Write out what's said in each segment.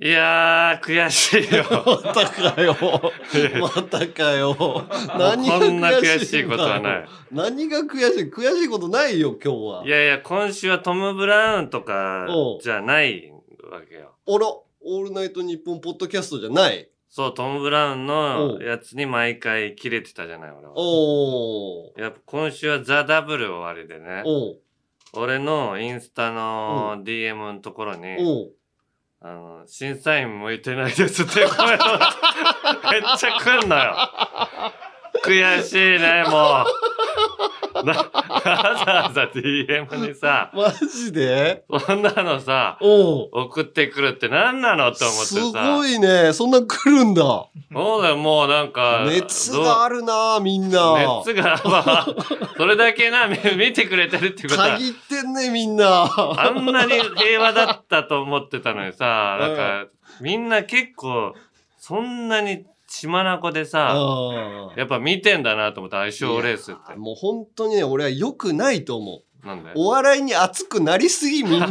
いやー悔しいよ。またかよまたかよ。何が悔しいんだろう。こんな悔しいことはない。何が悔しい。悔しいことないよ今日は。いやいや今週はトム・ブラウンとかじゃないわけよ。あらオールナイトニッポンポッドキャストじゃない。そうトム・ブラウンのやつに毎回キレてたじゃない俺は。おやっぱ今週はザ・ダブル終わりでね。俺のインスタの DM のところに審査員向いてないですってコメントめっちゃ来んのよ。悔しいねもうわざわざ DM にさマジでそんなのさ送ってくるって何なのって思ってさ。すごいねそんな来るんだ。そうだよもうなんか熱があるなみんな。熱が、まあ、それだけな見てくれてるってことは限ってんねみんな。あんなに平和だったと思ってたのにさなんか、みんな結構そんなに血眼でさやっぱ見てんだなと思った。相性レースってもう本当にね俺は良くないと思う。なんでお笑いに熱くなりすぎみんな。い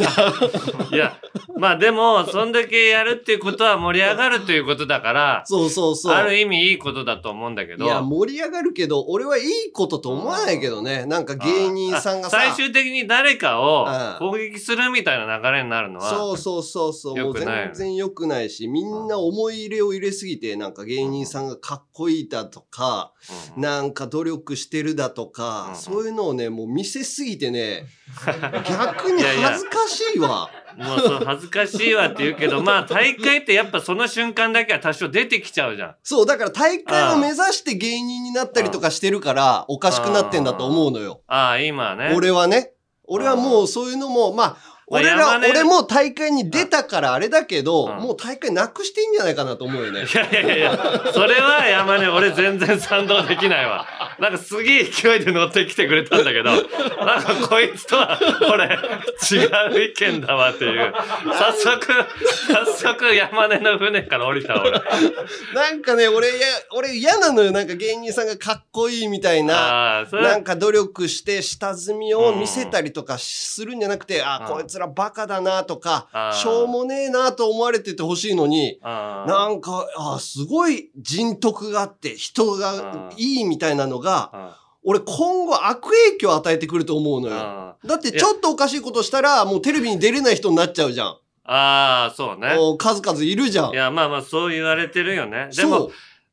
やまあでもそんだけやるっていうことは盛り上がるということだからそうそうそうある意味いいことだと思うんだけど。いや盛り上がるけど俺はいいことと思わないけどね。なんか芸人さんがさ最終的に誰かを攻撃するみたいな流れになるのはそうそうそうそうもう全然良くないしみんな思い入れを入れすぎてなんか芸人さんがかっこいいだとかなんか努力してるだとかそういうのをねもう見せすぎてね逆に恥ずかしいわ。いやいやもうそう恥ずかしいわって言うけどまあ大会ってやっぱその瞬間だけは多少出てきちゃうじゃん。そうだから大会を目指して芸人になったりとかしてるからおかしくなってんだと思うのよ。ああ今ね俺はね俺はもうそういうのもまあ俺も大会に出たからあれだけど、もう大会なくしていいんじゃないかなと思うよね。いやいやいや、それは山根、俺全然賛同できないわ。なんかすげえ勢いで乗ってきてくれたんだけど、なんかこいつとは、俺、違う意見だわっていう。早速山根の船から降りた俺。なんかね、俺嫌なのよ。なんか芸人さんがかっこいいみたいな、なんか努力して下積みを見せたりとかするんじゃなくて、あ、こいつバカだなとかしょうもねえなと思われててほしいのになんかすごい人徳があって人がいいみたいなのが俺今後悪影響を与えてくると思うのよ。だってちょっとおかしいことしたらもうテレビに出れない人になっちゃうじゃん。ああそうね数々いるじゃん。いやまあまあそう言われてるよね。でも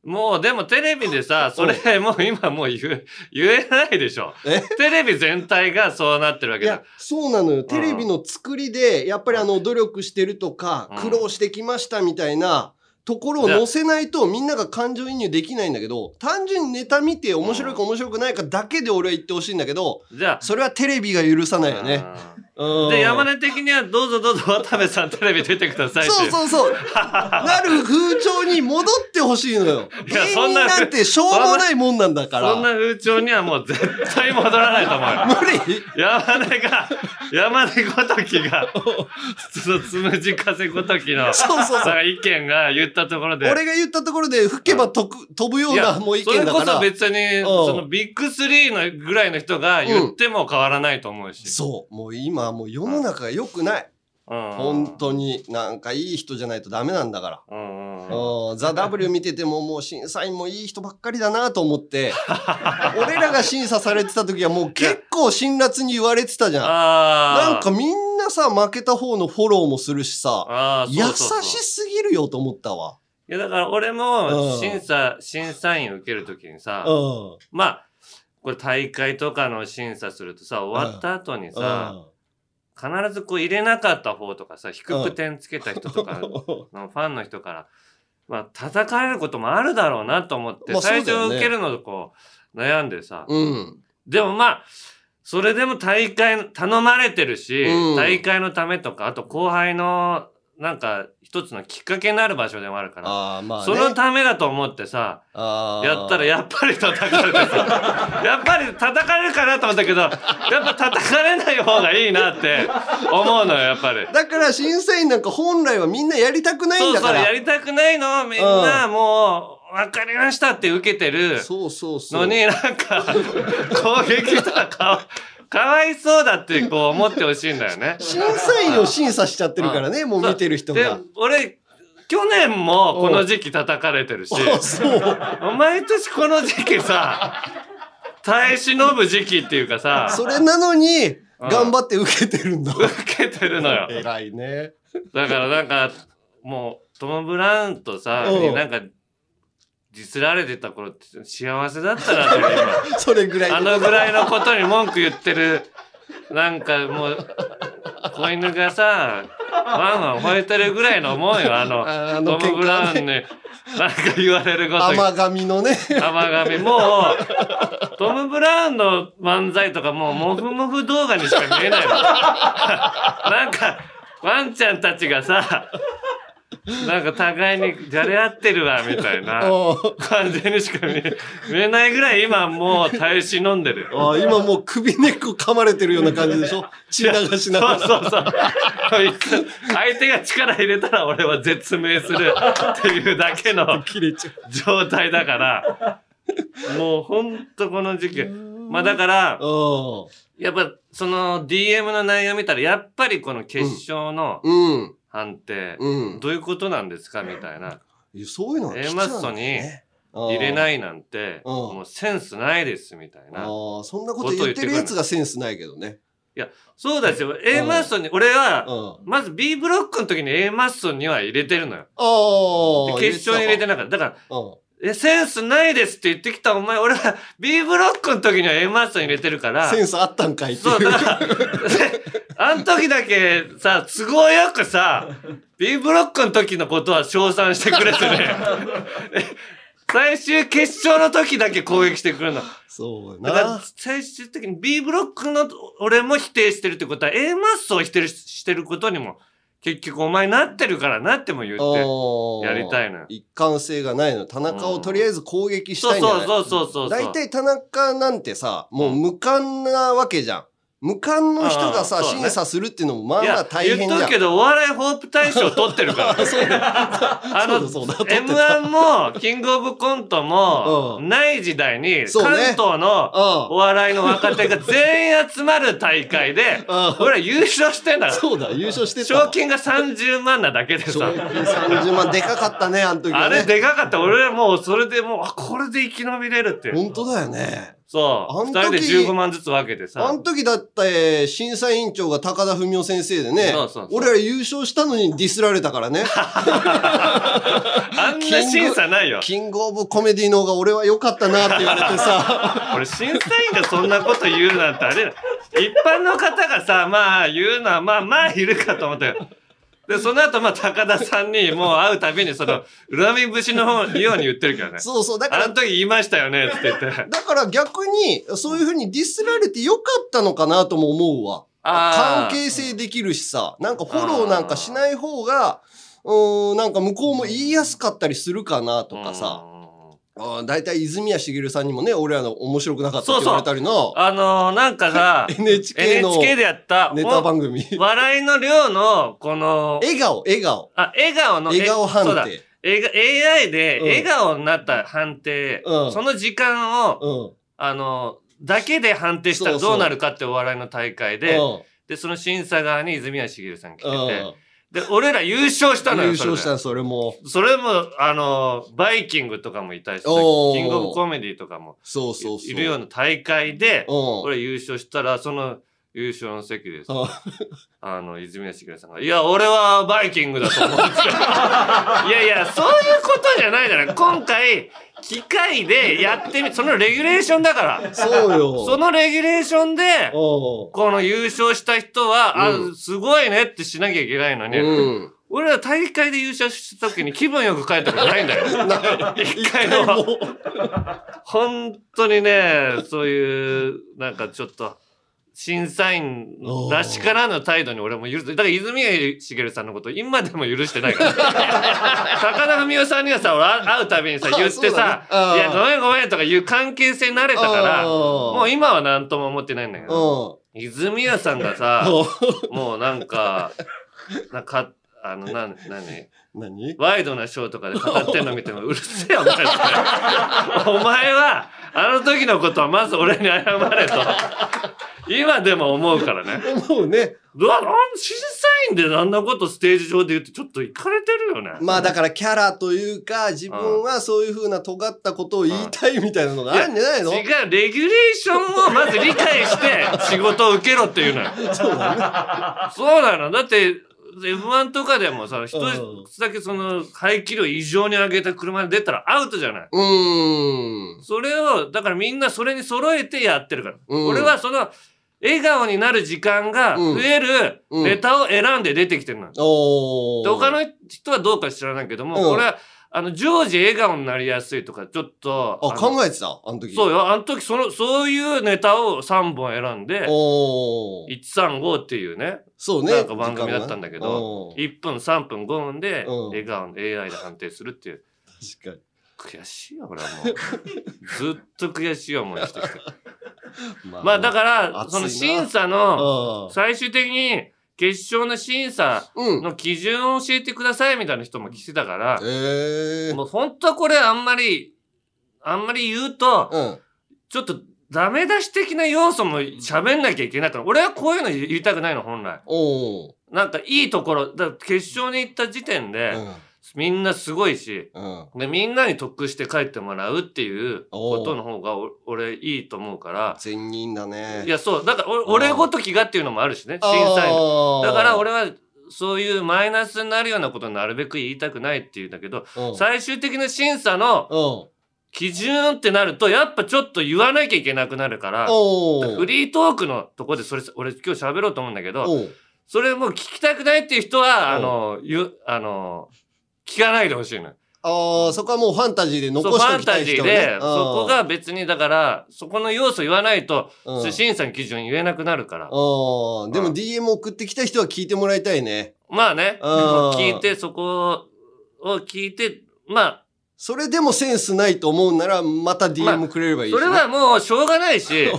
もうでもテレビでさそれもう今もう言えないでしょ。テレビ全体がそうなってるわけだ。いやそうなのよ。テレビの作りでやっぱり努力してるとか苦労してきましたみたいなところを載せないとみんなが感情移入できないんだけど単純にネタ見て面白いか面白くないかだけで俺は言ってほしいんだけどそれはテレビが許さないよね。で山根的にはどうぞどうぞ渡部さんテレビ出てくださいってそうそうそうなる風潮に戻ってほしいのよ。芸人なんてしょうもないもんなんだからそんな風潮にはもう絶対戻らないと思うよ。無理山根ごときがつむじ風ごときの意見が言ったところで俺が言ったところで吹けば飛ぶようなもう意見だからそれこそ別にそのビッグ3のぐらいの人が言っても変わらないと思うしそうもう今もう世の中が良くない。本当になんかいい人じゃないとダメなんだから、ザ・ W 見ててももう審査員もいい人ばっかりだなと思って俺らが審査されてた時はもう結構辛辣に言われてたじゃん。なんかみんなさ負けた方のフォローもするしさ優しすぎるよと思ったわ。いやだから俺も審査員受ける時にさまあこれ大会とかの審査するとさ終わった後にさ必ずこう入れなかった方とかさ低く点つけた人とかのファンの人からまあ叩かれることもあるだろうなと思って最初受けるのとこう悩んでさでもまあそれでも大会頼まれてるし大会のためとかあと後輩のなんか一つのきっかけになる場所でもあるから、ね、そのためだと思ってさやったらやっぱり叩かれてさやっぱり叩かれるかなと思ったけどやっぱ叩かれない方がいいなって思うのよやっぱり。だから審査員なんか本来はみんなやりたくないんだからそうそうやりたくないのをみんなもう分かりましたって受けてるのになんか攻撃とかかわいそうだってこう思ってほしいんだよね。審査員を審査しちゃってるからねもう見てる人が。で俺去年もこの時期叩かれてるし、毎年この時期さ耐え忍ぶ時期っていうかさ、それなのに頑張って受けてるんだ。受けてるのよ。偉いね。だからなんかもうトム・ブラウンとさなんかディスられてた頃って幸せだったなって今それぐらいあのぐらいのことに文句言ってるなんかもう子犬がさワンワン吠えてるぐらいの思うよあのトム・ブラウンに何か言われること。甘髪のね、甘髪もうトム・ブラウンの漫才とかもうモフモフ動画にしか見えないのなんかワンちゃんたちがさなんか互いにじゃれ合ってるわみたいな感じにしか見えないぐらい今もう耐え忍んでるよ。あ、今もう首根っこ噛まれてるような感じでしょ。血流しながら。そうそうそう相手が力入れたら俺は絶命するっていうだけの状態だからもうほんとこの時期まあだからやっぱその DM の内容見たらやっぱりこの決勝の、うんうん判定、うん、どういうことなんですかみたいな。そういうのはAマッソに入れないなんてもうセンスないですみたいな。そんなこと言ってるやつがセンスないけどね。いやそうだし Aマッソに俺はまず B ブロックの時に Aマッソには入れてるのよ。決勝に入れてなかった。だからセンスないですって言ってきたお前俺は B ブロックの時には Aマッソに入れてるからセンスあったんかいっていう。あの時だけさ都合よくさ B ブロックの時のことは称賛してくれてね最終決勝の時だけ攻撃してくるの。そうだな。だから最終的に B ブロックの俺も否定してるってことは A マッソを否定してることにも結局お前なってるからなっても言ってやりたいのよ。一貫性がないの。田中をとりあえず攻撃したいんじゃない？そうそうそうそうそう。大体田中なんてさもう無冠なわけじゃん。無冠の人がさ、ね、審査するっていうのもまあまあ大変じゃん。言っとくけどお笑いホープ大賞取ってるから、ね、あの M1 もキングオブコントもない時代に関東のお笑いの若手が全員集まる大会で俺ら優勝してんだから。そうだ優勝してた。賞金が30万なだけでさ。賞金30万でかかったねあの時は、ね、あれでかかった。俺らもうそれでもうこれで生き延びれるっていう。本当だよね。そう。2人で15万ずつ分けてさ。あの時だって審査委員長が高田文雄先生でね。そうそうそう。俺ら優勝したのにディスられたからね。あんな審査ないよ。キングオブコメディの方が俺は良かったなって言われてさ。俺審査員がそんなこと言うなんてあれだ。一般の方がさ、まあ言うのはまあまあいるかと思ったよ。で、その後、まあ、高田さんに、もう会うたびに、その、恨み節の方にように言ってるけどね。そうそう、だから。あの時言いましたよね、って言って。だから逆に、そういうふうにディスられてよかったのかなとも思うわ。関係性できるしさ、なんかフォローなんかしない方が、なんか向こうも言いやすかったりするかなとかさ。だいたい泉谷しげるさんにもね、俺らの面白くなかったって言われたりの。そうそう。なんかさ、NHK でやったネタ番組。笑いの量の、この。笑顔。あ、笑顔の。笑顔判定。AI で笑顔になった判定、うん、その時間を、うん、だけで判定したらどうなるかってお笑いの大会で、うん、で、その審査側に泉谷しげるさん来てて、うんで、俺ら優勝したのよ。優勝した、それも。それも、バイキングとかもいたし、キングオブコメディとかも、そうそう。いるような大会で、俺優勝したら、その優勝の席でさ、泉谷しげるさんが、いや、俺はバイキングだと思ってた。いやいや、そういうことじゃないじゃない。今回、機械でやってみ、そのレギュレーションだから。そうよ。そのレギュレーションで、この優勝した人は、あ、すごいねってしなきゃいけないのに、俺ら大会で優勝した時に気分よく帰ったことないんだよ。一回の。本当にね、そういう、なんかちょっと、審査員らしからぬ態度に俺も許す。だから泉谷しげるさんのこと今でも許してないから。高田文雄さんにはさ、俺会うたびにさ、言ってさ、いや、ごめんごめんとかいう関係性になれたから、もう今は何とも思ってないんだけど、泉谷さんがさ、もうなんか、何ワイドなショーとかで語ってんの見てもうるせえよ、お前。お前は、あの時のことはまず俺に謝れと。今でも思うからね。思うね。審査員であんなことステージ上で言ってちょっとイカれてるよね。まあだからキャラというか自分はそういう風な尖ったことを言いたいみたいなのがあるんじゃないの？違う、レギュレーションをまず理解して仕事を受けろっていうのよ。そうだね。そうなの。だってF1 とかでもさ、一つだけその排気量異常に上げた車で出たらアウトじゃない。それを、だからみんなそれに揃えてやってるから。俺はその、笑顔になる時間が増えるネタを選んで出てきてるの。で、他の人はどうか知らないけども、これは、常時笑顔になりやすいとか、ちょっと。あ、考えてたあの時。そうよ。あの時、そういうネタを3本選んで、135っていうね。そうね。なんか番組だったんだけど、1分、3分、5分で、笑顔の AI で判定するっていう。確かに。悔しいよ、俺はもう。ずっと悔しい思いしてきた。まあ、だから、その審査の、最終的に、決勝の審査の基準を教えてくださいみたいな人も来てたから、もう本当はこれあんまり言うと、ちょっとダメ出し的な要素も喋んなきゃいけないから、俺はこういうの言いたくないの、本来。なんかいいところ、だから決勝に行った時点で、みんなすごいし、で、みんなに得して帰ってもらうっていうことの方が俺いいと思うから。善人だね。いや、そう。だから俺ごときがっていうのもあるしね、審査員。だから俺はそういうマイナスになるようなことになるべく言いたくないっていうんだけど、最終的な審査の基準ってなると、やっぱちょっと言わなきゃいけなくなるから、フリートークのとこでそれ、俺今日喋ろうと思うんだけど、それもう聞きたくないっていう人は、聞かないでほしいの。ああ、そこはもうファンタジーで残しておきたい人はね。ファンタジーで、そこが別に、だから、そこの要素言わないと、審査の基準言えなくなるから。でも DM 送ってきた人は聞いてもらいたいね。まあね。聞いて、そこを聞いて、まあ。それでもセンスないと思うなら、また DM くれればいいし、ね。それはもうしょうがないし、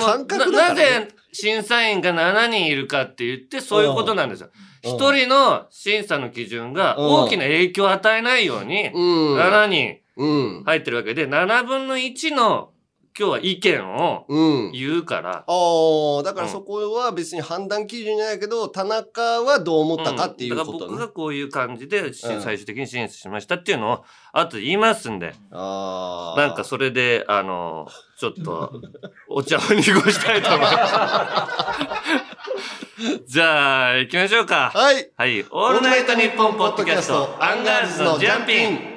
感覚だから、ね。なぜ審査員が7人いるかって言って、そういうことなんですよ。一人の審査の基準が大きな影響を与えないように7人入ってるわけで、7分の1の今日は意見を言うから。だからそこは別に判断基準じゃないけど、田中はどう思ったかっていうことね。だから僕がこういう感じで最終的に審査しましたっていうのを後で言いますんで。なんかそれで、ちょっとお茶を濁したいと思います。じゃあ、行きましょうか。はい。はい。オールナイトニッポンポッドキャスト、アンガールズのジャンピン。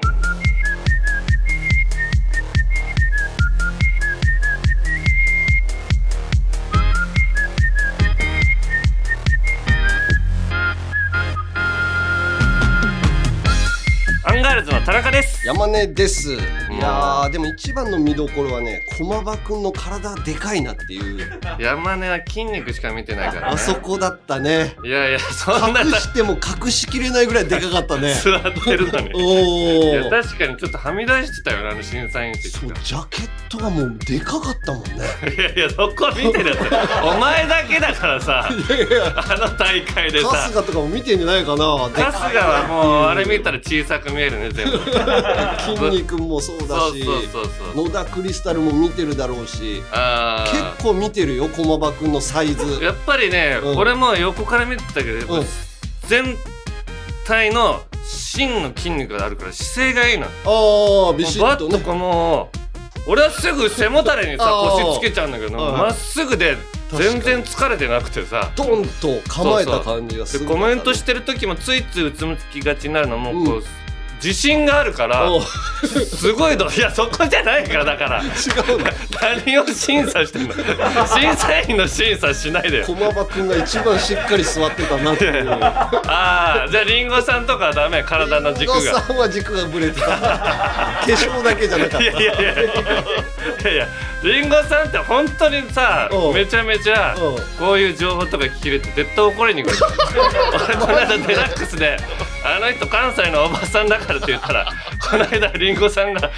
アンガールズの田中です。山根です。いやー、でも一番の見どころはね、駒場くんの体でかいなっていう。山根は筋肉しか見てないからね。あそこだったね。いやいや、そんな。隠しても隠しきれないぐらいでかかったね。座ってるのに。いや、確かにちょっとはみ出してたよね、審査員って。そう、ジャケットがもうでかかったもんね。いやいや、そこ見てるやつ。お前だけだからさ、あの大会でさ。春日とかも見てんじゃないかな。春日はもう、あれ見たら小さく見える。筋肉もそうだし、野田クリスタルも見てるだろうし、結構見てるよ、駒場くんのサイズ。やっぱりね、俺も横から見てたけど、全体の芯の筋肉があるから姿勢がいいの。ああ、ビシッとね。バッとかもう、俺はすぐ背もたれにさ、腰つけちゃうんだけど、まっすぐで。全然疲れてなくてさ、ドンと構えた感じがする。コメントしてる時もついついうつむきがちになるのもこう。自信があるから、すごいいや、そこじゃないから、だから。違うの。何を審査してんの。審査員の審査しないでよ。駒場くんが一番しっかり座ってたなっていう。ああ、じゃあ、リンゴさんとかはダメ、体の軸が。リンゴさんは軸がぶれてた。化粧だけじゃなかった。いやいやいや。リンゴさんって本当にさ、めちゃめちゃ、こういう情報とか聞き入れて、絶対怒りに来る。俺、この間デラックスで、あの人関西のおばさんだからって言ったら、この間りんごさんが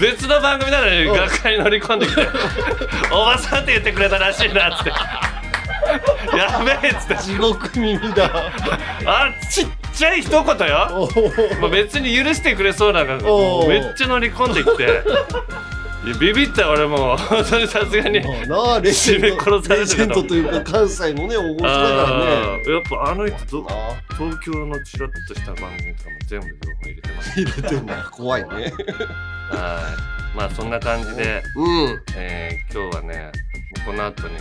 別の番組なのに学会に乗り込んできて「おばさん」って言ってくれたらしいなっつって「やべえ」っつって「地獄耳だ」あちっちゃい一言よ。別に許してくれそうなのがめっちゃ乗り込んできて。ビビった俺も本当にさすがに締め殺されてるというか関西のね大御所だからね。やっぱあの人東京のチラッとした番組とかも全部情報入れてます。入れてんだ。怖いね。はい。まあそんな感じで、今日はねこの後に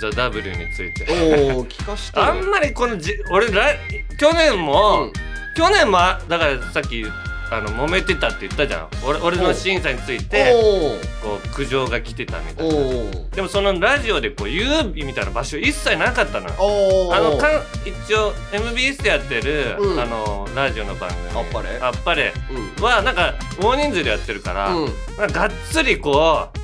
THE W について。おお聞かして。あんまりこの俺去年もだからさっき。揉めてたって言ったじゃん。俺の審査についてこう苦情が来てたみたいな。でもそのラジオでこう言うみたいな場所一切なかったのよ。一応 MBS でやってるラジオの番組あっぱれはなんか大人数でやってるからがっつりこう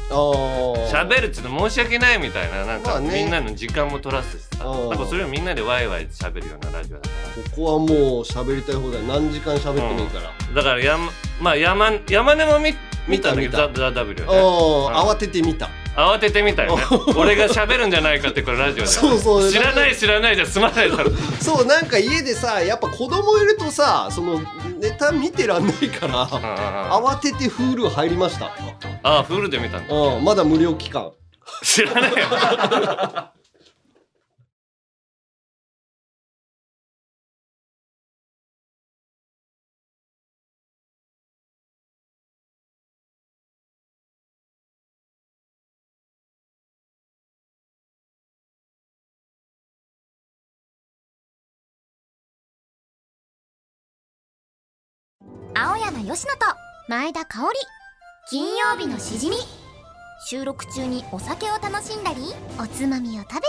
喋るっていうの申し訳ないみたいな。なんかみんなの時間も取らせてさ、なんかそれをみんなでワイワイ喋るようなラジオだから、ここはもう喋りたい放題、何時間喋ってもいいから、だから山根も見たんだけどTHE W ね。慌ててみたよね。俺が喋るんじゃないかってこれラジオで知らないじゃん、すまないだろ。そうなんか家でさ、やっぱ子供いるとさ、そのネタ見てらんないから慌ててHulu入りました。ああHuluで見たんだ。まだ無料期間知らないよ。青山佳乃と前田香織、金曜日のしじみ。収録中にお酒を楽しんだり、おつまみを食べたり、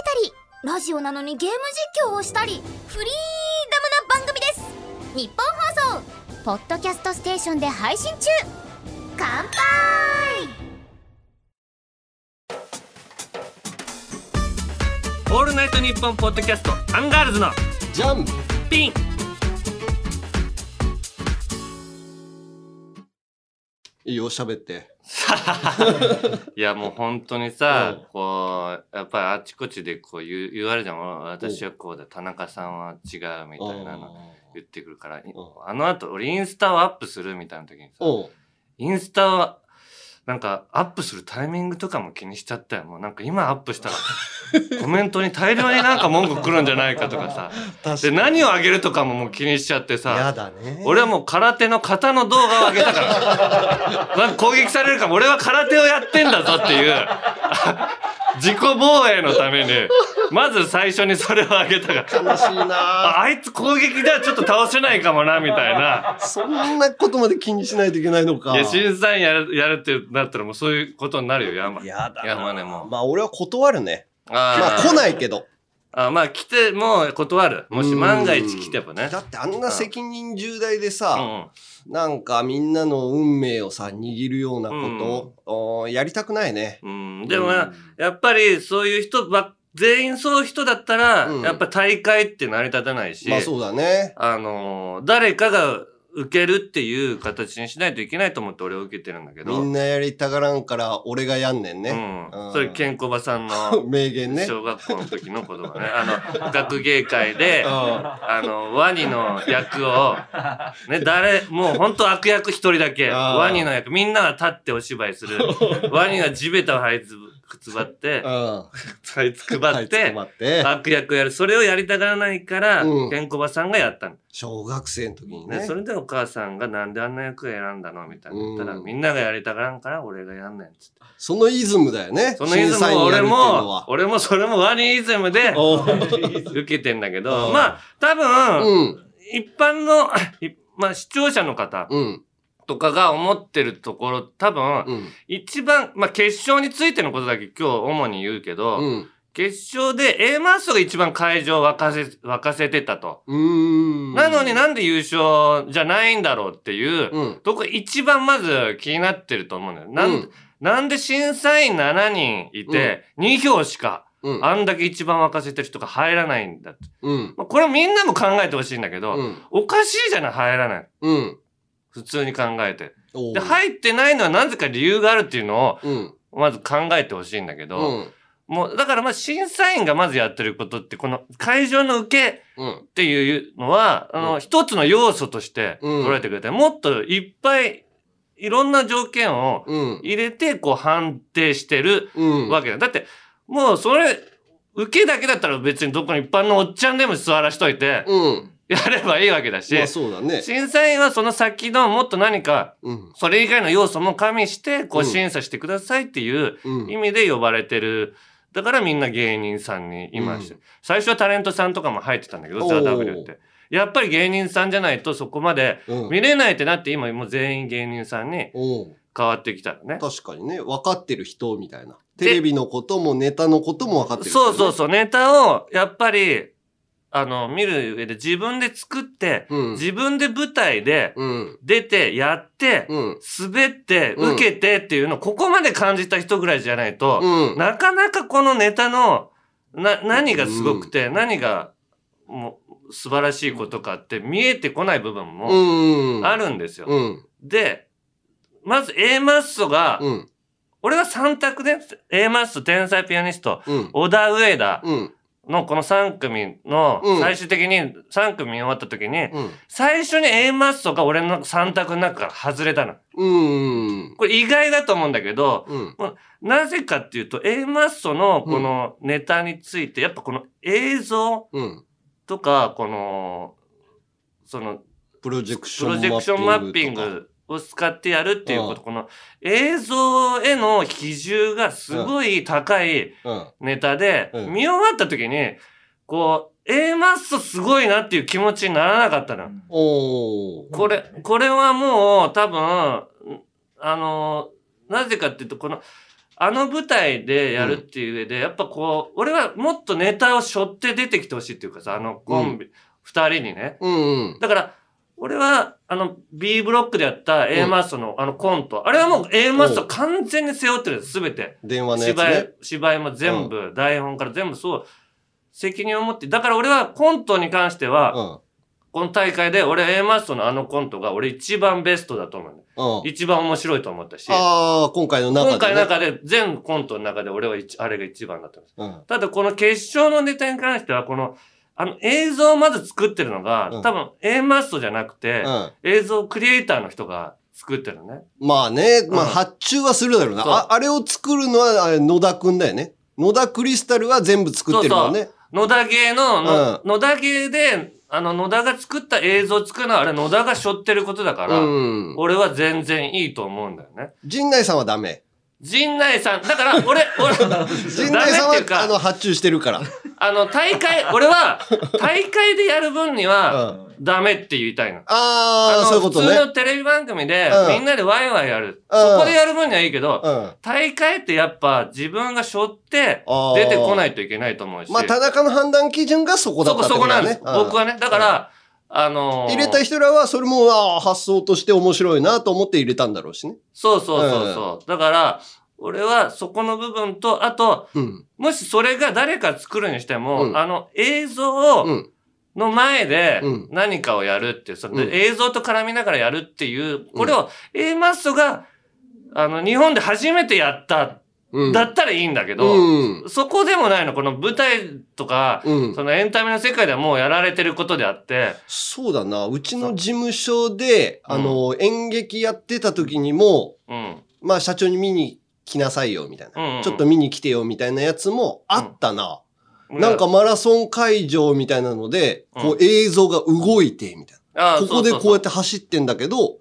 ラジオなのにゲーム実況をしたり、フリーダムな番組です。日本放送ポッドキャストステーションで配信中。乾杯。オールナイトニッポンポッドキャストアンガールズのジャンピン。いいよ喋って。いやもう本当にさ、こうやっぱりあちこちでこう言われちゃう。私はこうだ、田中さんは違うみたいなの言ってくるから、あの後俺インスタをアップするみたいな時にさ、インスタはなんかアップするタイミングとかも気にしちゃったよ。もうなんか今アップしたらコメントに大量になんか文句来るんじゃないかとかさ、で何をあげるとかももう気にしちゃってさ、やだね。俺はもう空手の型の動画をあげたからなんか攻撃されるかも。俺は空手をやってんだぞっていう自己防衛のためにまず最初にそれをあげたから。悲しいな。あいつ攻撃ではちょっと倒せないかもなみたいな。そんなことまで気にしないといけないのか。いや審査員やるってなったらもうそういうことになるよ。やだね。もうまあ俺は断るね。まあ来ないけど。まあ来ても断る。もし万が一来てもね。だってあんな責任重大でさ、なんかみんなの運命をさ握るようなことをやりたくないね。でもやっぱりそういう人全員そういう人だったらやっぱ大会って成り立たないし、まあそうだね。誰かが受けるっていう形にしないといけないと思って俺を受けてるんだけど、みんなやりたがらんから俺がやんねんね。それケンコバさんの名言ね。小学校の時の言葉ね。学芸会でワニの役をね、もうほんと悪役一人だけワニの役、みんなが立ってお芝居する。ワニが地べたをはいつくばって悪役やる。それをやりたがらないからケンコバさんがやったの、小学生の時にね。それでお母さんがなんであんな役を選んだのみたいな言ったら、みんながやりたがらんから俺がやんねんっつって。そのイズムだよね。そのイズムを俺もそれもワニイズムで受けてんだけど、まあ多分一般の視聴者の方とかが思ってるところ、多分一番、まあ決勝についてのことだけ今日主に言うけど、決勝で A マッソが一番会場を沸かせてたと。なのになんで優勝じゃないんだろうっていうとこ一番まず気になってると思うんだよ。なんで審査員7人いて2票しかあんだけ一番沸かせてる人が入らないんだって。これみんなも考えてほしいんだけど、おかしいじゃない入らない。普通に考えて。で、入ってないのはなぜか理由があるっていうのを、まず考えてほしいんだけど、もう、だからまあ審査員がまずやってることって、この会場の受けっていうのは、一つの要素として捉えてくれて、もっといっぱいいろんな条件を入れてこう判定してるわけだ。だってもうそれ受けだけだったら別にどこに一般のおっちゃんでも座らしといてやればいいわけだし、審査員はその先のもっと何かそれ以外の要素も加味してこう審査してくださいっていう意味で呼ばれてる。だからみんな芸人さんにいまして、最初はタレントさんとかも入ってたんだけど、ザ・ W ってやっぱり芸人さんじゃないとそこまで見れないってなって、今もう全員芸人さんに変わってきたらね。確かにね、分かってる人みたいな、テレビのこともネタのことも分かってる人、ね、そうそうそう、ネタをやっぱり見る上で自分で作って、自分で舞台で出てやって、滑って受けてっていうのをここまで感じた人ぐらいじゃないと、なかなかこのネタの何がすごくて、何がもう素晴らしいことかって見えてこない部分もあるんですよ。でまず A マッソが、俺は3択で A マッソ、天才ピアニスト、オダウエダのこの3組の最終的に3組終わった時に、最初に A マッソが俺の3択の中から外れたの。これ意外だと思うんだけど、なぜかっていうと A マッソのこのネタについてやっぱこの映像とかこのプロジェクションマッピングを使ってやるっていうこと、この映像への比重がすごい高いネタで、見終わった時にこう A マッソすごいなっていう気持ちにならなかったの。これはもう多分なぜかっていうと、この舞台でやるっていう上で、やっぱこう俺はもっとネタを背負って出てきてほしいっていうかさ、コンビ、2人にね。だから俺はB ブロックでやった A マッソのコント、あれはもう A マッソ完全に背負ってるんです、全て。電話のやつね。芝居も全部、台本から全部そう、責任を持って。だから俺はコントに関しては、この大会で俺 A マッソのコントが俺一番ベストだと思う、一番面白いと思ったし。今回の中で。今回の中で、全コントの中で俺はあれが一番だったんです。ただこの決勝のネタに関しては、この、映像をまず作ってるのが、多分 A マストじゃなくて、映像クリエイターの人が作ってるね。まあね、まあ発注はするだろうな。あれを作るのは野田くんだよね。野田クリスタルは全部作ってるもんね。そうそう、野田芸の、野田芸で、野田が作った映像を作るのは、あれ野田が背負ってることだから、俺は全然いいと思うんだよね。陣内さんはダメ。陣内さん、だから俺、陣内さんは発注してるから。大会、俺は、大会でやる分には、ダメって言いたいの。そういうことね。普通のテレビ番組で、みんなでワイワイやる。そこでやる分にはいいけど、大会ってやっぱ、自分が背負って、出てこないといけないと思うし。まあ、田中の判断基準がそこだったってことだね。そこなんです。僕はね。だから、入れた人らはそれも発想として面白いなと思って入れたんだろうしね。そうそうそうそう。だから、俺はそこの部分と、あと、もしそれが誰か作るにしても、映像の前で何かをやるっていう、その映像と絡みながらやるっていう、これを A マッソが、日本で初めてやった。だったらいいんだけど、そこでもないの。この舞台とか、そのエンタメの世界ではもうやられてることであって。そうだな。うちの事務所で、演劇やってた時にも、まあ社長に見に来なさいよ、みたいな。ちょっと見に来てよ、みたいなやつもあったな。なんかマラソン会場みたいなので、こう映像が動いて、みたいな。ここでこうやって走ってんだけど、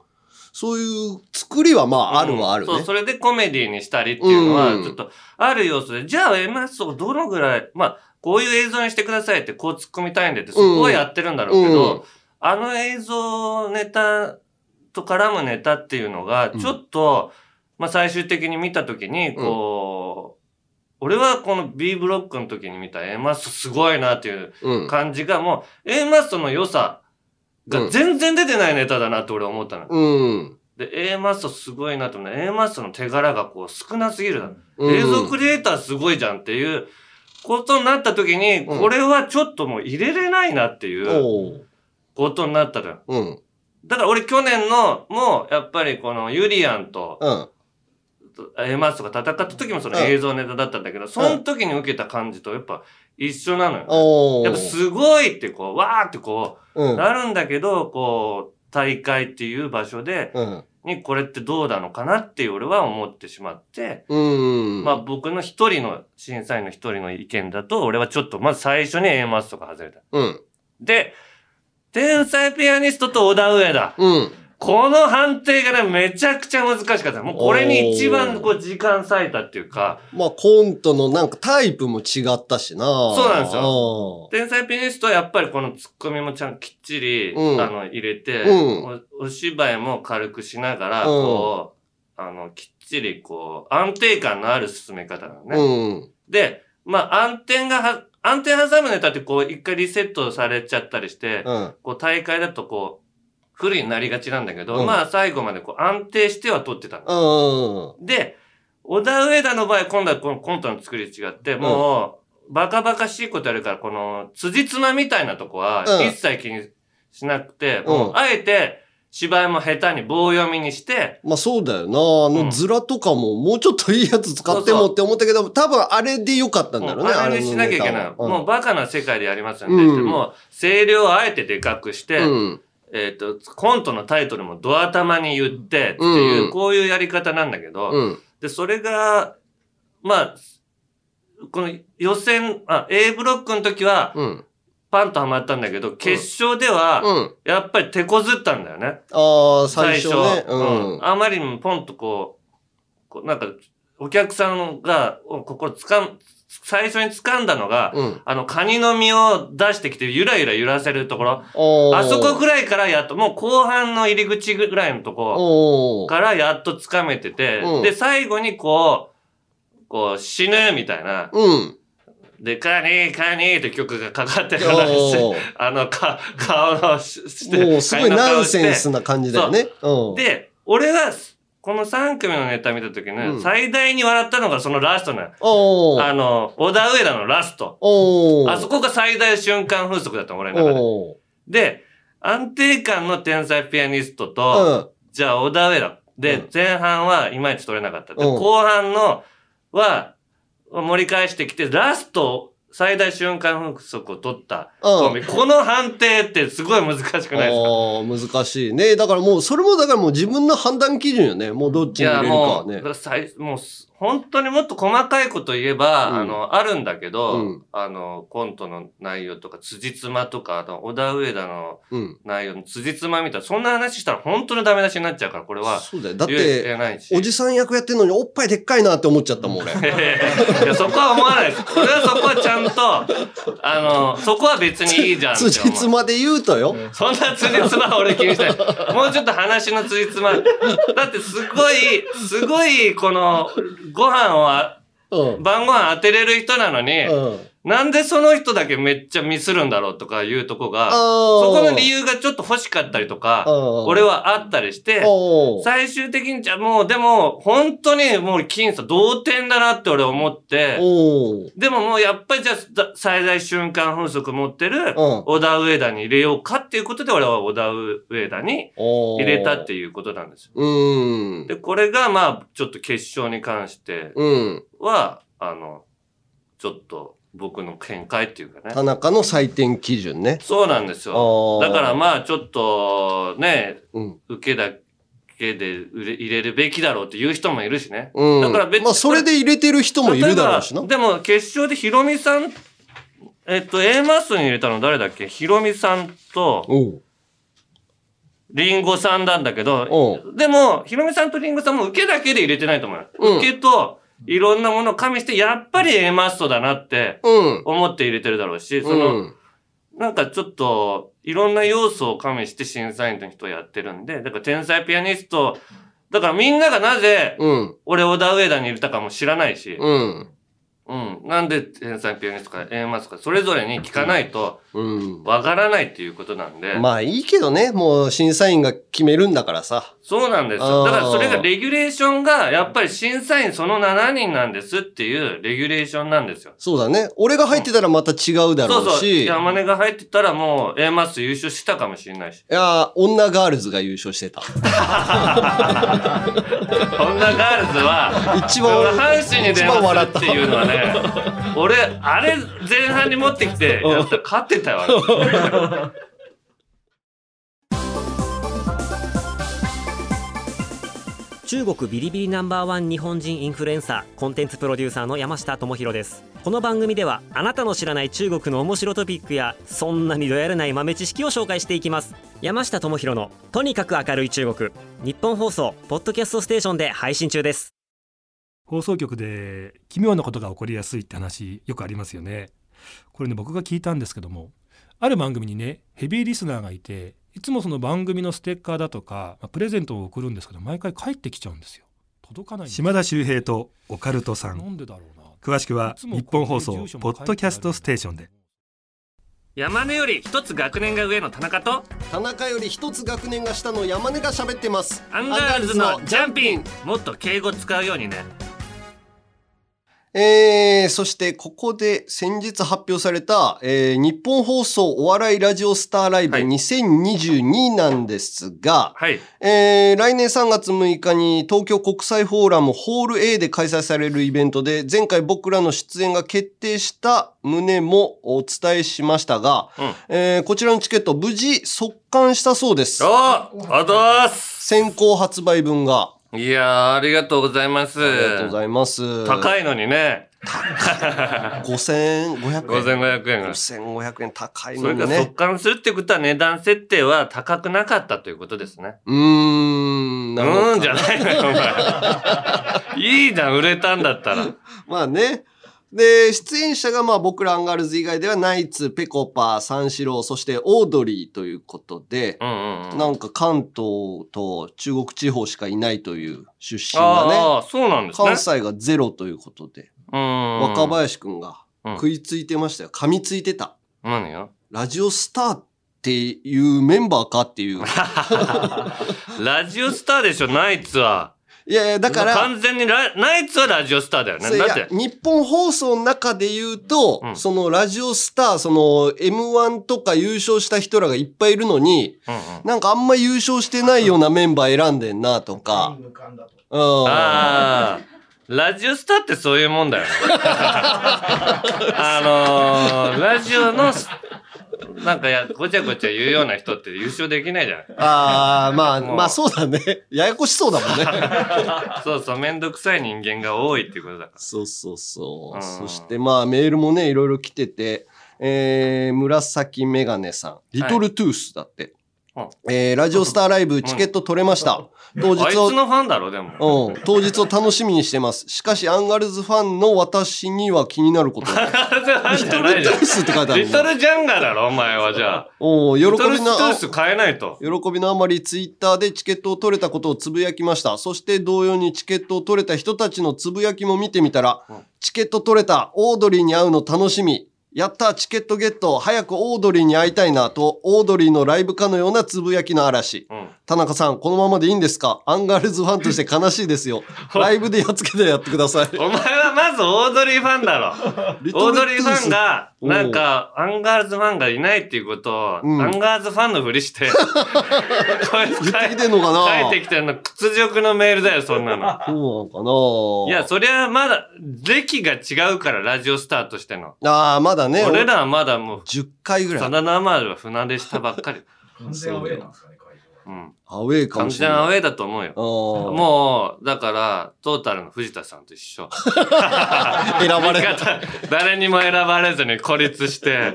そういう作りはまああるはあるね。そう、それでコメディにしたりっていうのはちょっとある要素で、じゃあ A マッソをどのぐらい、まあこういう映像にしてくださいってこう突っ込みたいんでってそこはやってるんだろうけど、映像ネタと絡むネタっていうのがちょっと、まあ最終的に見た時にこう、俺はこの B ブロックの時に見た A マッソすごいなっていう感じが、もう A マッソの良さが全然出てないネタだなって俺思ったの。で、A マッソすごいなって思った。 A マッソの手柄がこう少なすぎるな。映像クリエイターすごいじゃんっていうことになった時に、これはちょっともう入れれないなっていうことになったのよ。だから俺去年のもうやっぱりこのゆりやんと A マッソが戦った時もその映像ネタだったんだけど、その時に受けた感じとやっぱ一緒なのよ。やっぱすごいってこう、わーってこう、なるんだけど、こう、大会っていう場所で、にこれってどうなのかなって俺は思ってしまって、まあ僕の一人の、審査員の一人の意見だと、俺はちょっとまず最初に A マスとか外れた。うん、で、天才ピアニストとオダウエダ。うん、この判定がね、めちゃくちゃ難しかった。もうこれに一番こう時間割いたっていうか。まあコントのなんかタイプも違ったしな。そうなんですよ。天才ピアニストはやっぱりこのツッコミもちゃんきっちり、入れて、お芝居も軽くしながら、こう、きっちりこう、安定感のある進め方なのね。で、まあ暗転挟むネタってこう一回リセットされちゃったりして、こう大会だとこう、不利になりがちなんだけど、まあ最後までこう安定しては取ってたの。で、小田上田の場合、今度はこのコントの作り違って、もう、バカバカしいことやるから、この、辻褄みたいなとこは、一切気にしなくて、もう、あえて、芝居も下手に棒読みにして。まあそうだよな。ズラとかも、もうちょっといいやつ使ってもって思ったけど、多分あれでよかったんだろうね。あれにしなきゃいけない。もうバカな世界でやりますんで、もう、声量をあえてでかくして、コントのタイトルもドア玉に言ってっていう、こういうやり方なんだけど、で、それが、まあ、この予選、A ブロックの時は、パンとはまったんだけど、決勝では、やっぱり手こずったんだよね。最初。あまりにもポンとこう、なんか、お客さんが、心最初に掴んだのが、カニの身を出してきて、ゆらゆら揺らせるところ。あそこぐらいからやっと、もう後半の入り口ぐらいのとこからやっと掴めてて、で、最後にこう、死ぬみたいな。で、カニーって曲がかかってるからして、顔のして。もうすごいナンセンスな感じだよね。で、俺は、この3組のネタ見たときね、最大に笑ったのがそのラストね。小田上田のラスト。あそこが最大瞬間風速だった、俺の中で。で、安定感の天才ピアニストと、じゃあ小田上田。で、前半はいまいち取れなかった。で、後半のは、盛り返してきて、ラスト、最大瞬間風速を取ったコンビ。この判定ってすごい難しくないですか？難しいね。だからもう、それもだからもう自分の判断基準よね。もうどっちに入れるかはね。もう、本当にもっと細かいこと言えば、あるんだけど、コントの内容とか、辻褄とか、小田上田の内容の辻褄みたいな、そんな話したら本当にダメ出しになっちゃうから、これは。そうだよ。だって、おじさん役やってんのにおっぱいでっかいなって思っちゃったもん、俺。いや、そこは思わないです。俺はそこはちゃんと、そこは別にいいじゃん。辻褄で言うとよ。そんな辻褄は俺気にしない。もうちょっと話の辻褄。だってすごい、この、ご飯は、晩ご飯当てれる人なのに、なんでその人だけめっちゃミスるんだろうとかいうとこが、そこの理由がちょっと欲しかったりとか、俺はあったりして、最終的にじゃもうでも、本当にもう僅差同点だなって俺思って、でももうやっぱりじゃあ最大瞬間風速持ってる小田上田に入れようかっていうことで俺は小田上田に入れたっていうことなんですよ。で、これがまあちょっと決勝に関しては、ちょっと、僕の見解っていうかね。田中の採点基準ね。そうなんですよ。だからまあちょっとね、受けだけで入れるべきだろうっていう人もいるしね。だから別に。まあそれで入れてる人もいるだろうしな。でも決勝でヒロミさん、A マスに入れたの誰だっけ？ヒロミさんと、リンゴさんなんだけど、でもヒロミさんとリンゴさんも受けだけで入れてないと思う。受けと、いろんなものを加味して、やっぱり A マストだなって思って入れてるだろうし、なんかちょっと、いろんな要素を加味して審査員の人をやってるんで、だから天才ピアニスト、だからみんながなぜ、俺小田上田にいたかも知らないし、なんで天才ピアニストか A マストか、それぞれに聞かないと、わからないっていうことなんで。まあいいけどね、もう審査員が決めるんだからさ。そうなんですよ。だからそれがレギュレーションが、やっぱり審査員その7人なんですっていうレギュレーションなんですよ。そうだね。俺が入ってたらまた違うだろうし。そうそう。山根が入ってたらもう A マス優勝したかもしれないし。いや、女ガールズが優勝してた。女ガールズは、一番笑ったっていうのはね、俺、あれ、前半に持ってきて、やったら勝ってたよ、あれ。中国ビリビリナンバー1日本人インフルエンサー、コンテンツプロデューサーの山下智博です。この番組ではあなたの知らない中国の面白トピックやそんなにどやらない豆知識を紹介していきます。山下智博のとにかく明るい中国、日本放送ポッドキャストステーションで配信中です。放送局で奇妙なことが起こりやすいって話よくありますよね。これね、僕が聞いたんですけども、ある番組にね、ヘビーリスナーがいて、いつもその番組のステッカーだとか、プレゼントを送るんですけど、毎回帰ってきちゃうんですよ。届かないんです。島田秀平とオカルトさん、なんでだろうな。詳しくは日本放送ポッドキャストステーションで。山根より一つ学年が上の田中と、田中より一つ学年が下の山根が喋ってます。アンガールズのジャンピン、もっと敬語使うようにね。そしてここで先日発表された、日本放送お笑いラジオスターライブ2022なんですが、はい、来年3月6日に東京国際フォーラムホール A で開催されるイベントで、前回僕らの出演が決定した旨もお伝えしましたが、こちらのチケット無事即完したそうです。ありがとうございます。先行発売分が。いやー、ありがとうございます。ありがとうございます。高いのにね。5500円高いのにね。それが速乾するってことは値段設定は高くなかったということですね。うーんじゃないのよお前いいな、売れたんだったらまあね。で、出演者が僕らアンガールズ以外ではナイツ、ペコパ、三四郎、そしてオードリーということで、なんか関東と中国地方しかいないという出身がね。ああ、そうなんですね。関西がゼロということで、若林くんが食いついてましたよ。噛みついてた。何よ？ラジオスターっていうメンバーかっていう。ラジオスターでしょ、ナイツは。いやいや、だから完全にナイツはラジオスターだよね。だって日本放送の中で言うと、そのラジオスター、その M1 とか優勝した人らがいっぱいいるのに、なんかあんま優勝してないようなメンバー選んでんなとか。ああ。ラジオスターってそういうもんだよ。ラジオの、なんかごちゃごちゃ言うような人って優勝できないじゃない。ああ、まあそうだね。ややこしそうだもんね。そうそう、めんどくさい人間が多いっていうことだから。そうそうそう。そしてメールもね、いろいろ来てて、紫メガネさん、リトルトゥースだって。ラジオスターライブチケット取れました。当日を。あいつのファンだろ、でも。当日を楽しみにしてます。しかし、アンガールズファンの私には気になることが。リトルトゥースって書いてある。リトルジャンガーだろ、お前は、じゃあ。喜びの。リトルトゥース変えないと。喜びのあまり、ツイッターでチケットを取れたことをつぶやきました。そして、同様にチケットを取れた人たちのつぶやきも見てみたら、チケット取れた、オードリーに会うの楽しみ。やった、チケットゲット、早くオードリーに会いたいなと、オードリーのライブかのようなつぶやきの嵐。田中さん、このままでいいんですか？アンガールズファンとして悲しいですよ。ライブでやっつけてやってください。お前はまずオードリーファンだろ。オードリーファンが、なんか、アンガールズファンがいないっていうことを、アンガールズファンのふりして、言ってきてんのかな？帰ってきてんの、屈辱のメールだよ、そんなの。そうなのかな？いや、そりゃまだ、歴が違うから、ラジオスターとしての。ああ、まだ。俺らはまだもう10回ぐらいただ生では船出したばっかり。完全アウェイなんですかね、会場は。アウェイかもしれない。完全アウェイだと思うよ。もうだからトータルの藤田さんと一緒。選ばれた。誰にも選ばれずに孤立して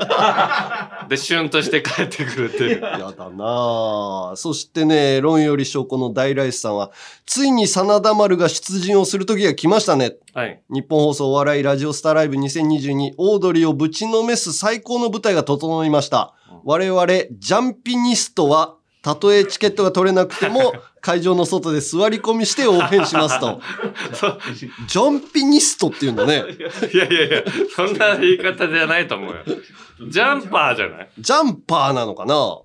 でシュンとして帰ってくるっていう。やだな。そしてね、論より証拠の大ライスさんは、ついに真田丸が出陣をする時が来ましたね。はい、日本放送お笑いラジオスターライブ2022、オードリーをぶちのめす最高の舞台が整いました。我々ジャンピニストは、たとえチケットが取れなくても会場の外で座り込みして応援しますと。ジャンピニストっていうんだね。いやいやいや、そんな言い方じゃないと思うよ。ジャンパーじゃない？ジャンパーなのかな？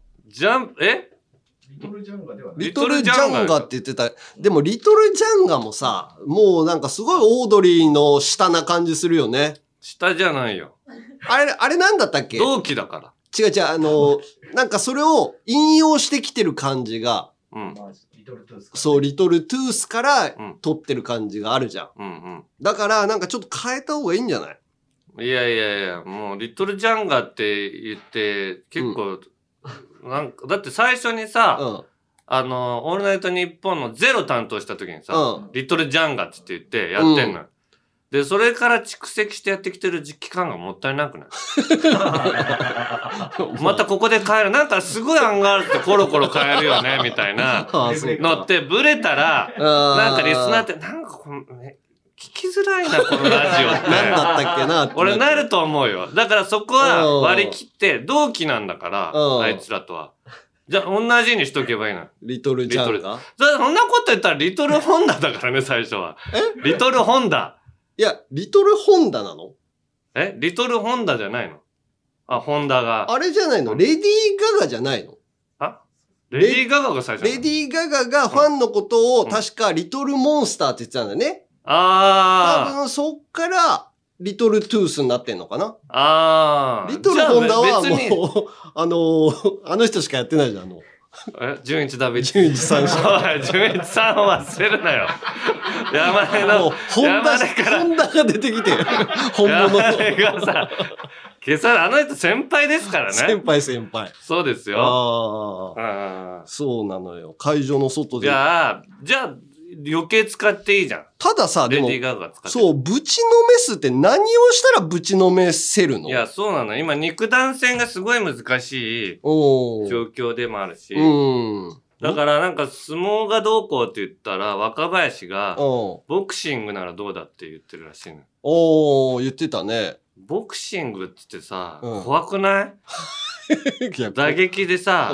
リトルジャンガって言ってた。でもリトルジャンガもさ、もうなんかすごいオードリーの下な感じするよね。下じゃないよ。あれなんだったっけ？同期だから。違う、なんかそれを引用してきてる感じが。そう、リトルトゥースから取ってる感じがあるじゃん。だからなんかちょっと変えた方がいいんじゃない？いやいやいや、もうリトルジャンガって言って結構、だって最初にさ、オールナイトニッポンのゼロ担当した時にさ、うん、リトルジャンガって言ってやってんの、うん、で、それから蓄積してやってきてる期間がもったいなくないまたここで変える。なんかすごいアンガールズってコロコロ変えるよね、みたいなのって、ブレたら、なんかリスナーって、なんかこの、ね、聞きづらいな、このラジオって。何だったっけなって。俺なると思うよ。だからそこは割り切って、同期なんだから、あいつらとは。じゃあ、同じにしとけばいいな。リトルジャンガ？そんなこと言ったらリトルホンダだからね、最初は。え？リトルホンダ。いや、リトルホンダなの？え？リトルホンダじゃないの？あ、ホンダが。あれじゃないの？レディー・ガガじゃないの？あ？レディー・ガガが最初なの？レディー・ガガがファンのことを、うん、確かリトル・モンスターって言ってたんだよね。ああ。多分そっから、リトル・トゥースになってんのかな？ああ。リトル・ホンダはもう、あの人しかやってないじゃん、え、純一ダビデ。純一さん。おい、純一さんを忘れるなよ。山根の、山根から。ホンダが出てきて、本物の。山根がさ、今朝あの人先輩ですからね。先輩。そうですよ。ああ。そうなのよ。会場の外で。じゃあ、余計使っていいじゃん。たださ、でも、レディーガーが使ってそう、ぶちのめすって何をしたらぶちのめせるの？いや、そうなの。今、肉弾戦がすごい難しい状況でもあるし。だからなんか、相撲がどうこうって言ったら、若林が、ボクシングならどうだって言ってるらしいの。言ってたね。ボクシングって言ってさ、怖くない？打撃でさ、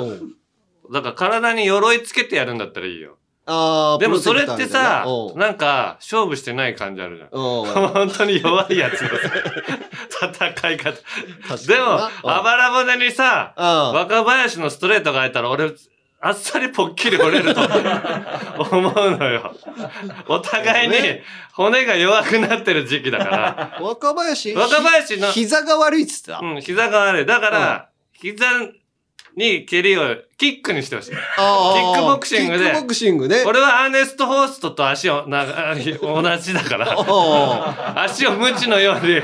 だから体に鎧つけてやるんだったらいいよ。でもそれってさ、なんか、勝負してない感じあるじゃん。本当に弱いやつの戦い方。でも、あばら骨にさ、若林のストレートが入ったら、俺、あっさりポッキリ折れると思うのよ。お互いに骨が弱くなってる時期だから。若林の。膝が悪いっつってた。うん、膝が悪い。だから、膝に蹴りをキックにしてほしい。キックボクシングで。キックボクシングね。俺はアーネスト・ホーストと足を同じだから。足を無知のように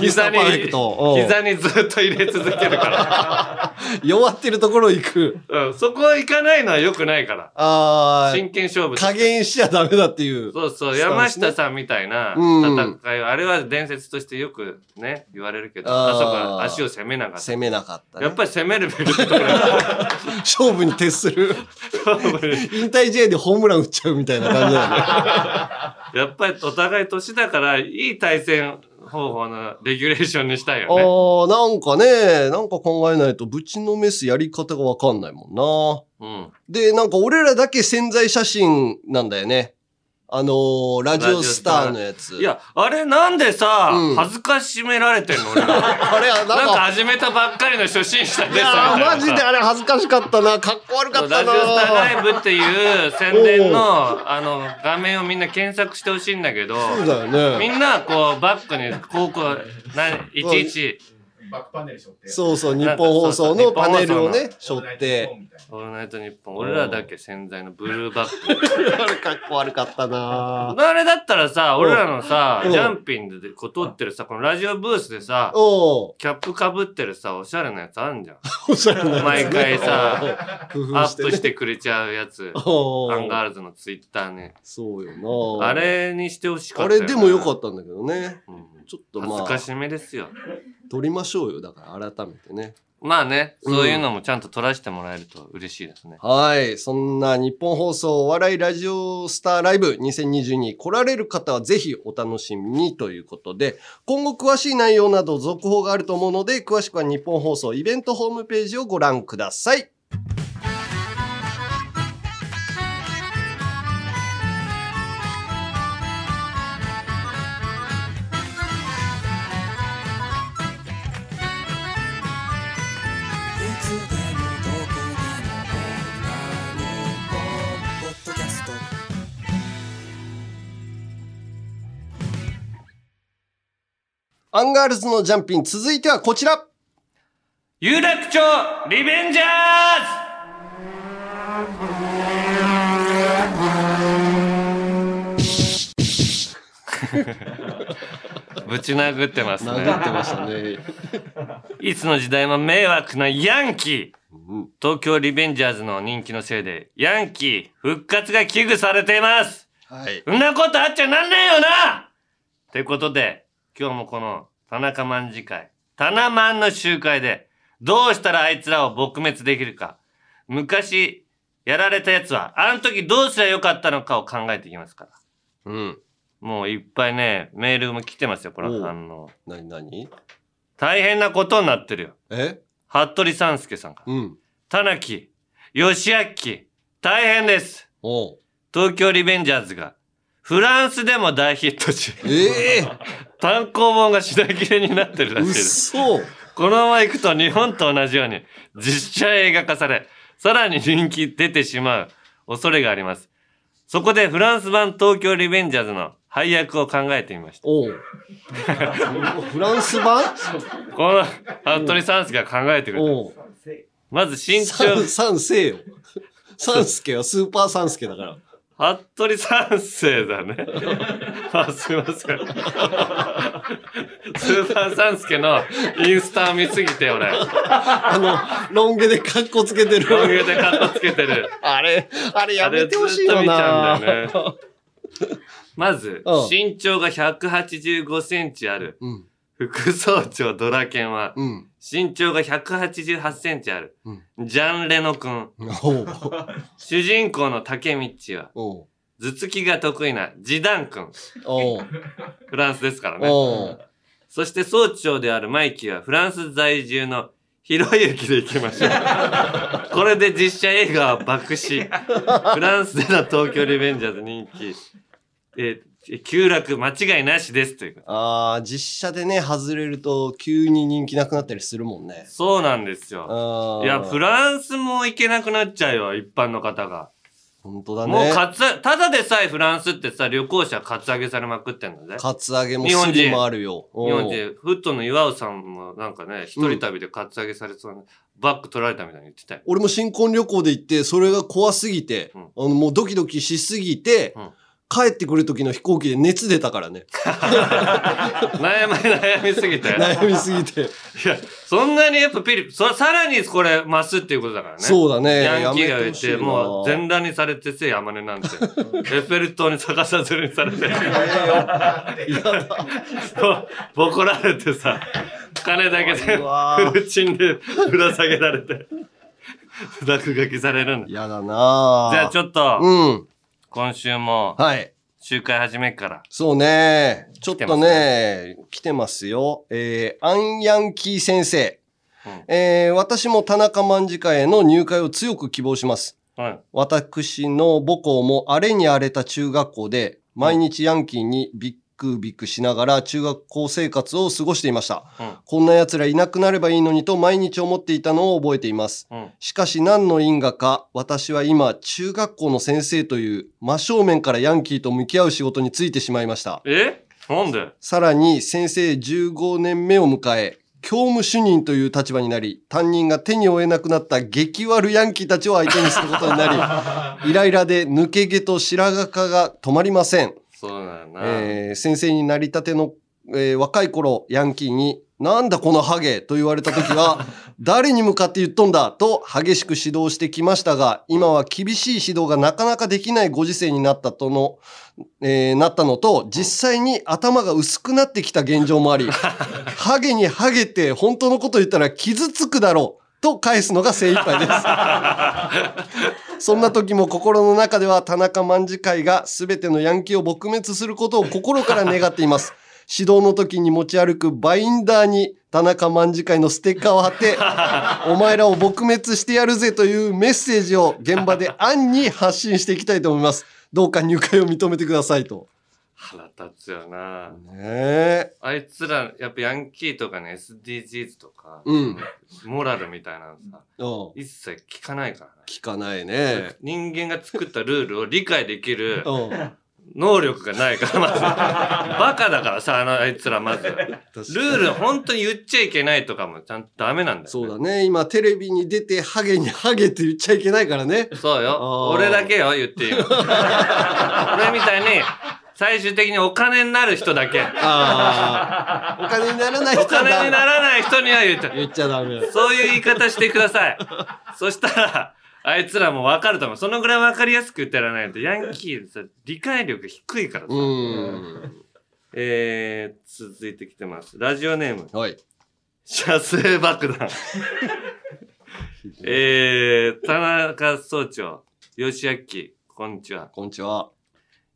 膝にずっと入れ続けるから。弱ってるところ行く。うん、そこ行かないのは良くないから。真剣勝負。加減しちゃダメだっていう。そうそう、山下さんみたいな戦い、あれは伝説としてよくね、言われるけど、あそこは足を攻めなかった。攻めなかった。やっぱり攻めるべきところ。勝負に徹する。引退試合でホームラン打っちゃうみたいな感じだよね。やっぱりお互い年だから、いい対戦方法のレギュレーションにしたいよね。なんかね、なんか考えないと、ぶちのめすやり方がわかんないもんな。うん、で、なんか俺らだけ宣材写真なんだよね。ラジオスターのやつ。いや、あれなんでさ、恥ずかしめられてんの？俺あれはなんか始めたばっかりの初心者です。いや、マジであれ恥ずかしかったな。かっこ悪かったな。ラジオスターライブっていう宣伝の、画面をみんな検索してほしいんだけど、そうだよね。みんな、こう、バックに、いちいち、バックパネル背負って。そうそう、日本放送のパネルをね、背負って。オールナイトニッポン。俺らだけ洗剤のブルーバッグ。あれ、かっこ悪かったなぁ。あれだったらさ、俺らのさ、ジャンピングでこう撮ってるさ、このラジオブースでさ、キャップ被ってるさ、おしゃれなやつあるじゃん。おしゃれなやつ。毎回さ、アップしてくれちゃうやつ。アンガールズのツイッターね。そうよなぁ。あれにしてほしかった。あれでもよかったんだけどね。ちょっとまあ。恥ずかしめですよ。撮りましょうよ。だから改めてね。まあね、そういうのもちゃんと撮らせてもらえると嬉しいですね。はい。そんな日本放送お笑いラジオスターライブ2022来られる方はぜひお楽しみにということで、今後詳しい内容など続報があると思うので、詳しくは日本放送イベントホームページをご覧ください。アンガールズのジャンピン、続いてはこちら。有楽町リベンジャーズぶち殴ってますね。殴ってましたね。いつの時代も迷惑なヤンキー。東京リベンジャーズの人気のせいでヤンキー復活が危惧されています。はい、そんなことあっちゃなんねえよなということで、今日もこの田中マン次会、タナマンの集会でどうしたらあいつらを撲滅できるか、昔やられたやつはあの時どうすりゃよかったのかを考えていきますから。うん、もういっぱいねメールも来てますよ。これ反応何大変なことになってるよ。服部三助さんから、うん、田中義明大変です。お東京リベンジャーズがフランスでも大ヒット中、単行本が品切れになってるらしいです。このままいくと日本と同じように実写映画化され、さらに人気出てしまう恐れがあります。そこでフランス版東京リベンジャーズの配役を考えてみました。おフランス版この服部三助が考えてくれた。まず身長三世よ、三助はスーパー三助だから服部三世だね。あ、すいません。スーパー三助のインスタ見すぎて、俺。ロン毛でカッコつけてる。ロン毛でカッコつけてる。あれやめてほしいよな。あれずっと見ちゃうんだよね。まず、身長が185センチある、副総長ドラケンは、身長が188センチある、ジャン・レノ君。主人公のタケミッチは、頭突きが得意なジダン君。フランスですからね。そして総長であるマイキーはフランス在住のひろゆきでいきましょう。これで実写映画は爆死。フランスでの東京リベンジャーズ人気。急落間違いなしですというか。実写でね外れると急に人気なくなったりするもんね。そうなんですよ。いやフランスも行けなくなっちゃうよ、一般の方が。本当だね。もうただでさえフランスってさ旅行者カツアゲされまくってんだね。カツアゲもスリもあるよ。日本人フットの岩尾さんもなんかね一人旅でカツアゲされそうな、バッグ取られたみたいに言ってたよ。俺も新婚旅行で行って、それが怖すぎて、もうドキドキしすぎて、帰ってくる時の飛行機で熱出たからね。悩みすぎて。悩みすぎて。いや、そんなにやっぱさらにこれ増すっていうことだからね。そうだね。ヤンキーが言って、もう全裸にされてせいやまねなんて。エッフェル塔に逆さずりにされて。ボコられてさ、金だけでフルチンでぶら下げられて、落書きされるんだ。嫌だなぁ。じゃあちょっと。今週も集会始めから、そうね、ちょっとね来てますよ。アンヤンキー先生、私も田中卍会への入会を強く希望します。私の母校も荒れに荒れた中学校で毎日ヤンキーにビックしながら中学校生活を過ごしていました。こんな奴らいなくなればいいのにと毎日思っていたのを覚えています。しかし何の因果か、私は今中学校の先生という真正面からヤンキーと向き合う仕事についてしまいました。なんで？さらに先生15年目を迎え、教務主任という立場になり、担任が手に負えなくなった激悪ヤンキーたちを相手にすることになり、イライラで抜け毛と白髪が止まりません。そうだよな。先生になりたての、若い頃ヤンキーに「なんだこのハゲ」と言われた時は「誰に向かって言っとんだ」と激しく指導してきましたが、今は厳しい指導がなかなかできないご時世になったのと、実際に頭が薄くなってきた現状もありハゲにハゲて本当のこと言ったら傷つくだろうと返すのが精一杯です。そんな時も心の中では田中卍会が全てのヤンキーを撲滅することを心から願っています。指導の時に持ち歩くバインダーに田中卍会のステッカーを貼ってお前らを撲滅してやるぜというメッセージを現場で暗に発信していきたいと思います。どうか入会を認めてくださいと。腹立つよな。あいつらやっぱヤンキーとかね SDGs とか、モラルみたいなのさ一切聞かないからね。聞かないね。人間が作ったルールを理解できる能力がないから、まずバカだからさあいつら。まずルール本当に言っちゃいけないとかもちゃんとダメなんだよね。そうだね。今テレビに出てハゲにハゲって言っちゃいけないからね。そうよ。俺だけよ言っていいの。俺みたいに最終的にお金になる人だけ。あお金にならない人はダメ。お金にならない人には言っちゃダメ。そういう言い方してください。そしたらあいつらも分かると思う。そのぐらい分かりやすく言ってやらないと。ヤンキーさ理解力低いからさ。うん続いてきてます。ラジオネーム。はい。射精爆弾。田中総長、吉明、こんにちは。こんにちは。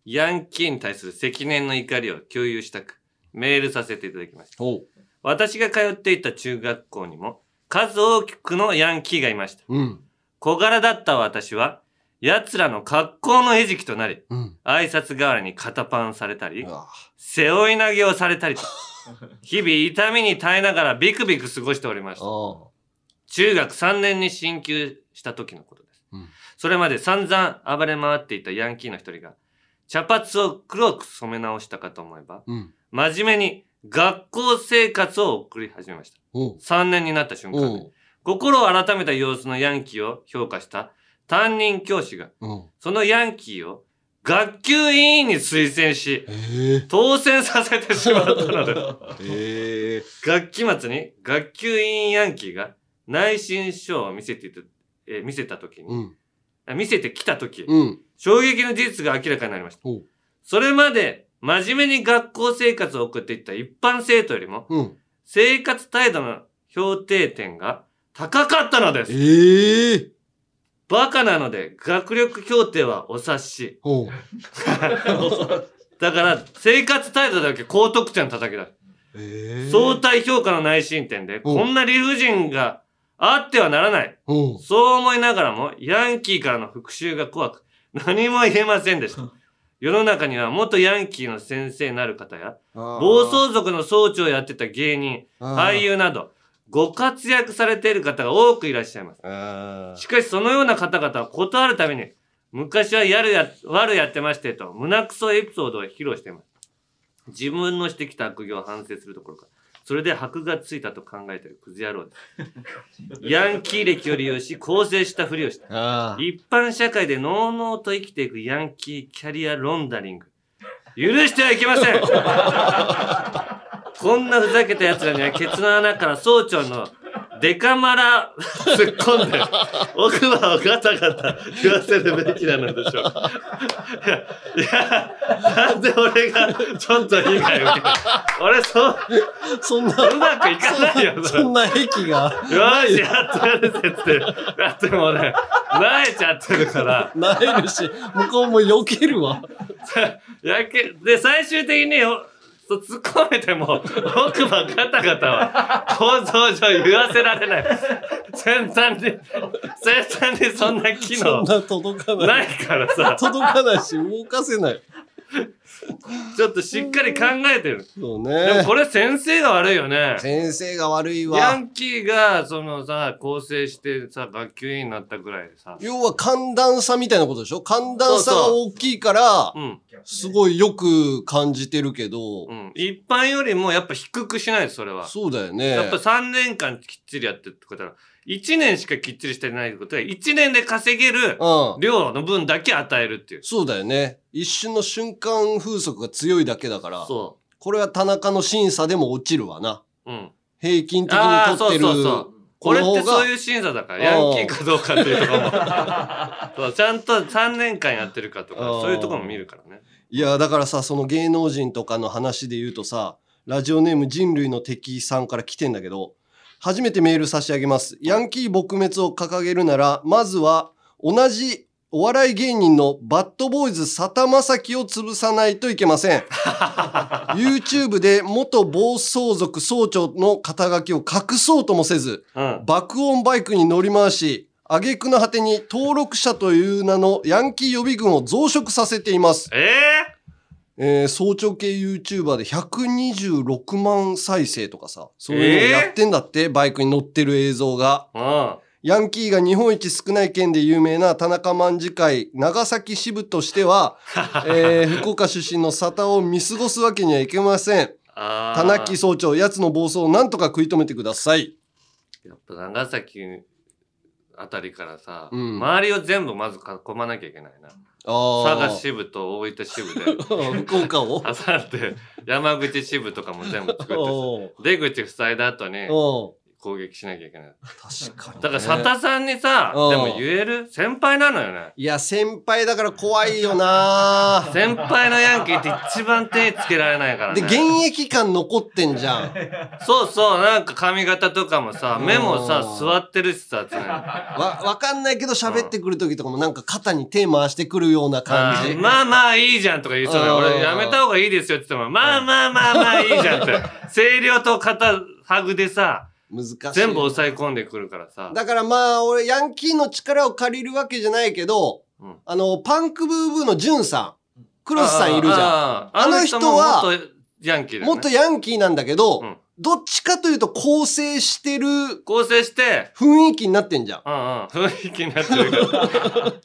ヤンキーに対する積年の怒りを共有したく、メールさせていただきました。私が通っていた中学校にも、数多くのヤンキーがいました。うん。小柄だった私は、奴らの格好の餌食となり、うん、挨拶代わりに肩パンされたり、背負い投げをされたりと、日々痛みに耐えながらビクビク過ごしておりました。中学3年に進級した時のことです。うん、それまで散々暴れ回っていたヤンキーの一人が、茶髪を黒く染め直したかと思えば、うん、真面目に学校生活を送り始めました。3年になった瞬間で、心を改めた様子のヤンキーを評価した担任教師が、そのヤンキーを学級委員に推薦し、当選させてしまったので、学期末に学級委員ヤンキーが内申書を見せてきた時、衝撃の事実が明らかになりました。それまで真面目に学校生活を送っていった一般生徒よりも、生活態度の評定点が高かったのです。バカなので学力評定はお察し。だから生活態度だけ高得点叩き出す。相対評価の内申点でこんな理不尽があってはならない。そう思いながらもヤンキーからの復讐が怖く何も言えませんでした。世の中には元ヤンキーの先生になる方や暴走族の総長をやってた芸人、俳優などご活躍されている方が多くいらっしゃいます。しかしそのような方々は断るために、昔は悪やってましてと、胸くそエピソードを披露しています。自分のしてきた悪行を反省するどころか、それで箔がついたと考えているクズ野郎です。ヤンキー歴を利用し、更生したふりをした。一般社会でのうのうと生きていくヤンキーキャリアロンダリング。許してはいけません。こんなふざけた奴らにはケツの穴から総長のデカマラ突っ込んで奥歯をガタガタ言わせるべきなのでしょうか。いや、なんで俺がちょっと被害を受けた。俺そんなうまくいかないよ。そんな癖が。よし、やってやるぜって。だってもうね、泣いちゃってるから。泣えるし、向こうも避けるわ。で、最終的に突っ込めても奥歯ガタガタは構造上言わせられない。先端にそんな機能ないからさ。届かないし動かせない。ちょっとしっかり考えてる。そうね。でもこれ先生が悪いよね。先生が悪いわ。ヤンキーがそのさ、更生してさ、学級委員になったぐらいでさ。要は寒暖差みたいなことでしょ？寒暖差が大きいから、すごいよく感じてるけど。うん。一般よりもやっぱ低くしないです、それは。そうだよね。やっぱ3年間きっちりやってるってことは、1年しかきっちりしてないってことは、1年で稼げる量の分だけ与えるっていう。そうだよね。一瞬の瞬間風速が強いだけだから、そうこれは田中の審査でも落ちるわな。うん、平均的に取ってる。これってそういう審査だから、ヤンキーかどうかっていうところも。そうちゃんと3年間やってるかとか、そういうところも見るからね。いや、だからさ、その芸能人とかの話で言うとさ、ラジオネーム人類の敵さんから来てんだけど、初めてメール差し上げます。ヤンキー撲滅を掲げるなら、まずは同じお笑い芸人のバッドボーイズ佐田正樹を潰さないといけません。YouTube で元暴走族総長の肩書きを隠そうともせず、爆音バイクに乗り回し、挙句の果てに登録者という名のヤンキー予備軍を増殖させています。総長系 YouTuber で126万再生とかさ、そういうのやってんだって、バイクに乗ってる映像が。ヤンキーが日本一少ない県で有名な田中卍会長崎支部としては、福岡出身の佐田を見過ごすわけにはいけません。田中総長、奴の暴走をなんとか食い止めてください。やっぱ長崎、あたりからさ、うん、周りを全部まず囲まなきゃいけないな。佐賀支部と大分支部で福岡をあさって山口支部とかも全部作って出口塞いだ後に攻撃しなきゃいけない。確かに、ね、だから佐田さんにさ、でも言える先輩なのよね。いや先輩だから怖いよな。先輩のヤンキーって一番手つけられないからね。で現役感残ってんじゃん。そうそう、なんか髪型とかもさ、目もさ座ってるしさ、常にわかんないけど喋ってくる時とかもなんか肩に手回してくるような感じ。まあまあいいじゃんとか言いそうな。俺やめた方がいいですよって言っても、まあまあまあまあいいじゃんって声量と肩ハグでさ難しい、全部抑え込んでくるからさ。だからまあ俺ヤンキーの力を借りるわけじゃないけど、うん、パンクブーブーのジュンさん、クロスさんいるじゃん。あの人はもっとヤンキーだよね。もっとヤンキーなんだけど、うん、どっちかというと構成してる、構成して雰囲気になってんじゃん。うんうん、雰囲気になってるから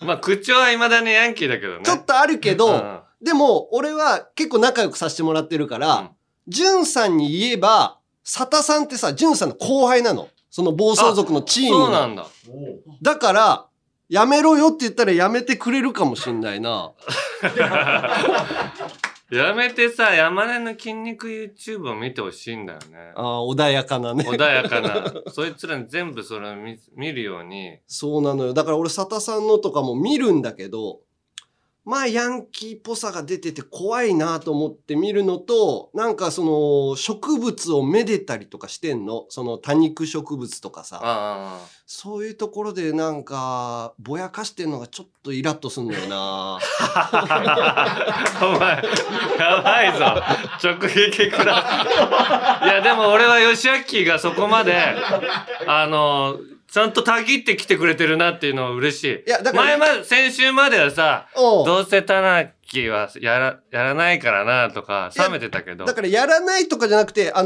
まあ口は未だにヤンキーだけどね、ちょっとあるけど、うん、でも俺は結構仲良くさせてもらってるから、うん、ジュンさんに言えば佐田さんってさ、淳さんの後輩なの。その暴走族のチーム。そうなんだ。だから、やめろよって言ったらやめてくれるかもしんないな。やめてさ、山根の筋肉 YouTube を見てほしいんだよね。ああ、穏やかなね。穏やかな。そいつらに全部それを 見るように。そうなのよ。だから俺佐田さんのとかも見るんだけど、まあヤンキーっぽさが出てて怖いなと思って見るのと、なんかその植物をめでたりとかしてんの、その多肉植物とかさ、そういうところでなんかぼやかしてんのがちょっとイラッとすんのよな。お前やばいぞ、直撃くらいやでも俺はヨシアッキーがそこまでちゃんとたぎってきてくれてるなっていうのは嬉しい。いや、だから先週まではさ、どうせタナキはやらないからなとか、冷めてたけど。だからやらないとかじゃなくて、ヤン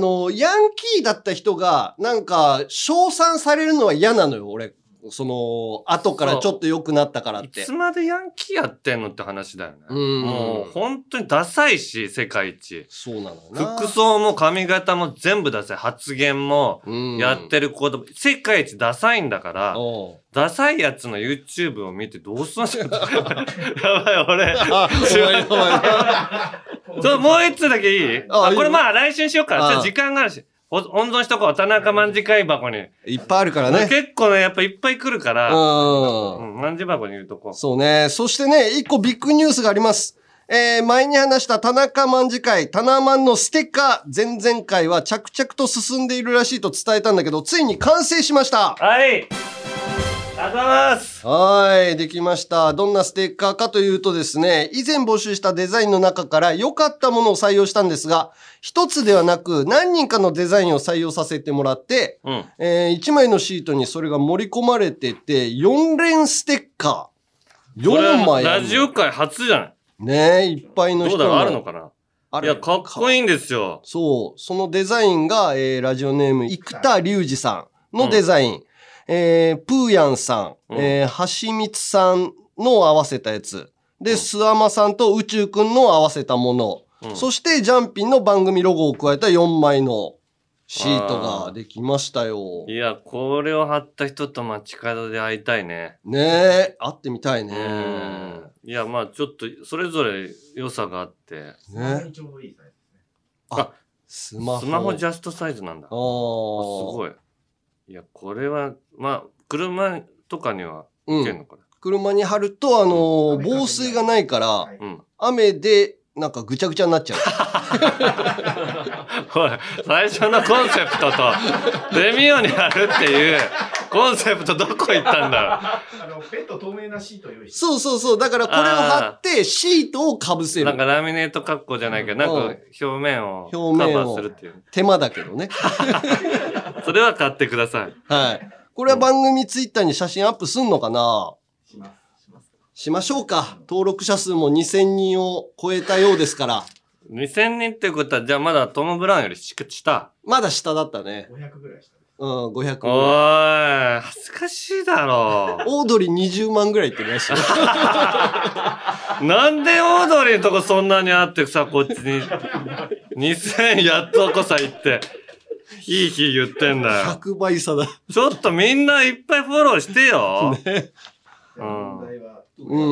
キーだった人が、なんか、称賛されるのは嫌なのよ、俺。その、後からちょっと良くなったからって。いつまでヤンキーやってんのって話だよね。もう、本当にダサいし、世界一。そうなのな。服装も髪型も全部ダサい。発言も、やってることも、世界一ダサいんだから、ダサいやつの YouTube を見てどうすんの。やばい、俺。もう一つだけいい？これまあ、来週にしようか。ちょっと時間があるし。温存しとこう。田中まんじかい箱に。いっぱいあるからね。結構ね、やっぱいっぱい来るから。まんじ箱に入れとこう。そうね。そしてね、一個ビッグニュースがあります。前に話した田中まんじかい、タナマンのステッカー、前々回は着々と進んでいるらしいと伝えたんだけど、ついに完成しました。はい。ありがとうございます。はい、できました。どんなステッカーかというとですね、以前募集したデザインの中から良かったものを採用したんですが、一つではなく何人かのデザインを採用させてもらって、1枚のシートにそれが盛り込まれてて、4連ステッカー。4枚。ラジオ界初じゃない？ねえ、いっぱいの人が。どうだろう、あるのかな？いや、かっこいいんですよ。そう。そのデザインが、ラジオネーム、生田龍二さんのデザイン。プーヤンさん、はしみつさんの合わせたやつ。で、すあまさんと宇宙くんの合わせたもの。そして、ジャンピンの番組ロゴを加えた4枚のシートができましたよ。いや、これを貼った人と街角で会いたいね。ねえ、会ってみたいね。いや、まあちょっと、それぞれ良さがあって。ね。ちょうどいいサイズですね。あ、スマホ。スマホジャストサイズなんだ。ああ。すごい。いや、これは、まあ、車とかには、いけんのかな。車に貼ると、防水がないから、雨で、なんかぐちゃぐちゃになっちゃう。ほら、最初のコンセプトと、レミオに貼るっていう、コンセプトどこ行ったんだろう。ペット透明なシート用意して。そうそうそう。だからこれを貼って、シートを被せる。なんかラミネート格好じゃないけど、なんか表面をカバーするっていう。手間だけどね。それは買ってください。はい。これは番組ツイッターに写真アップすんのかな？しましょうか。登録者数も2000人を超えたようですから。2000人ってことは、じゃあまだトム・ブラウンより下。まだ下だったね。500ぐらい下。うん、500ぐらい。おい、恥ずかしいだろ。オードリー20万ぐらいいってるらしい。なんでオードリーのとこそんなにあってさ、こっちに。2000やっとこさ行って。いい日言ってんだよ。100倍差だ。ちょっとみんないっぱいフォローしてよ。ね。う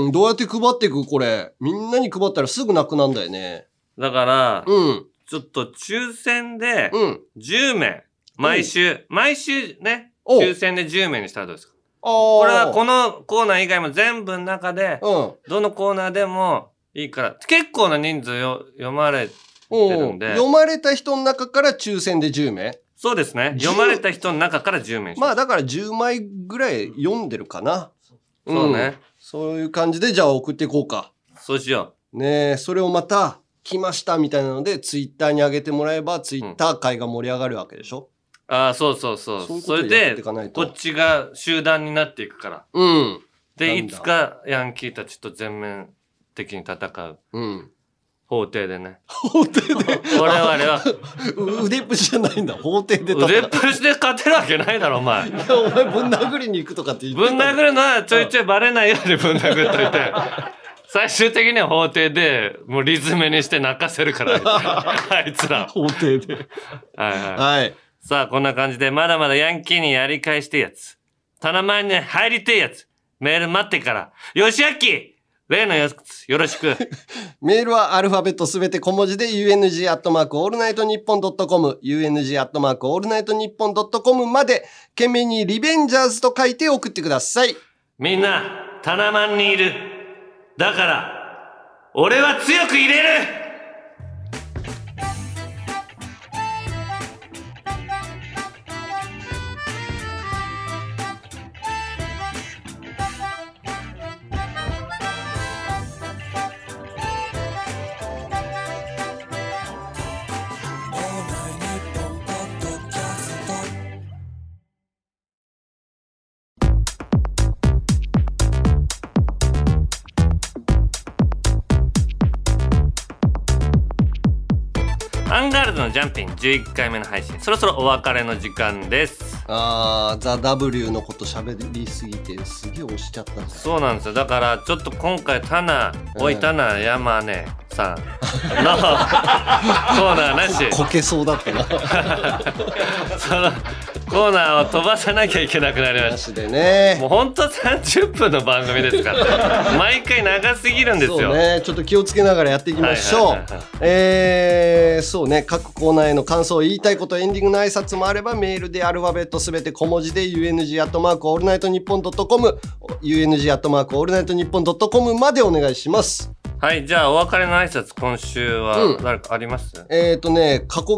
ん。どうやって配っていくこれ。みんなに配ったらすぐなくなんだよね。だから、うん。ちょっと抽選で、10名。毎週ね、抽選で10名にしたらどうですか？これはこのコーナー以外も全部の中で、どのコーナーでもいいから、結構な人数を読まれてるんで。読まれた人の中から抽選で10名？そうですね。読まれた人の中から10名。まあだから10枚ぐらい読んでるかな。そうね。そういう感じでじゃあ送っていこうか。そうしよう。ねえ、それをまた、来ましたみたいなので、ツイッターに上げてもらえば、ツイッター界が盛り上がるわけでしょ？ああ、そうそうそう。それで、こっちが集団になっていくから。うん。で、いつかヤンキーたちと全面的に戦う。うん。法廷でね。法廷で我々は。腕っぷしじゃないんだ。法廷で戦う。腕っぷしで勝てるわけないだろ、お前。いや、お前ぶん殴りに行くとかって言ってた。ぶん殴るのはちょいちょいバレないようにぶん殴っといて。最終的には法廷で、もうリズメにして泣かせるから、あいつら。法廷で。はいはい。はい。さあ、こんな感じで、まだまだヤンキーにやり返してえやつ。棚前に入りてえやつ。メール待ってから。よしあき！例のやつ、よろしく。メールはアルファベットすべて小文字で、ung@allnightnippon.com、ung@allnightnippon.com まで、懸命にリベンジャーズと書いて送ってください。みんな、棚前にいる。だから、俺は強く入れる！アンガールズのジャンピン11回目の配信、そろそろお別れの時間です。あー、The W のこと喋りすぎてすげえ押しちゃった。そうなんですよ。だからちょっと今回タナ山根さんのコーナーなしこけそうだったなそのコーナーを飛ばさなきゃいけなくなりましたでね。もうほんと30分の番組ですから毎回長すぎるんですよ。そうね、ちょっと気をつけながらやっていきましょう。そうね、各コーナーへの感想、言いたいこと、エンディングの挨拶もあれば、メールでアルファベットすべて小文字で ung@allnightnippon.com、 ung@allnightnippon.com までお願いします。はい、じゃあお別れの挨拶、今週は誰かあります？加古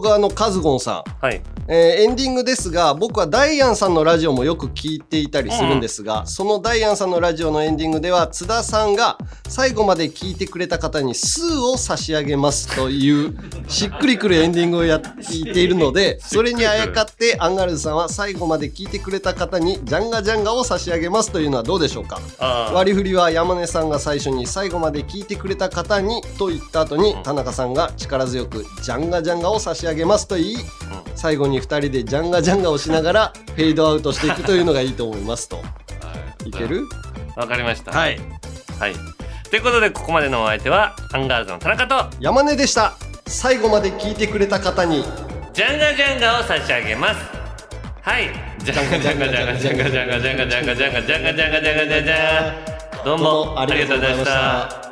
川のカズゴンさん、はい、エンディングですが、僕はダイアンさんのラジオもよく聞いていたりするんですが、そのダイアンさんのラジオのエンディングでは、津田さんが最後まで聞いてくれた方に酢を差し上げますというしっくりくるエンディングをやっているので、それにあやかってアンガールズさんは最後まで聞いてくれた方にジャンガジャンガを差し上げますというのはどうでしょうか。割り振りは山根さんが最初に最後まで聞いてくれた方にと言った後に、田中さんが力強くジャンガジャンガを差し上げますと言い、最後に2人でジャンガジャンガをしながらフェードアウトしていくというのがいいと思いますと、はい、いける？わかりました。はいはい、ということで、ここまでのお相手はアンガールズの田中と山根でした。最後まで聞いてくれた方にジャンガジャンガを差し上げます。はい、ジャンガジャンガジャンガジャンガジャンガジャンガジャンガジャンガジャンガジャンガジャンガジャンガジャン、どうもありがとうございました。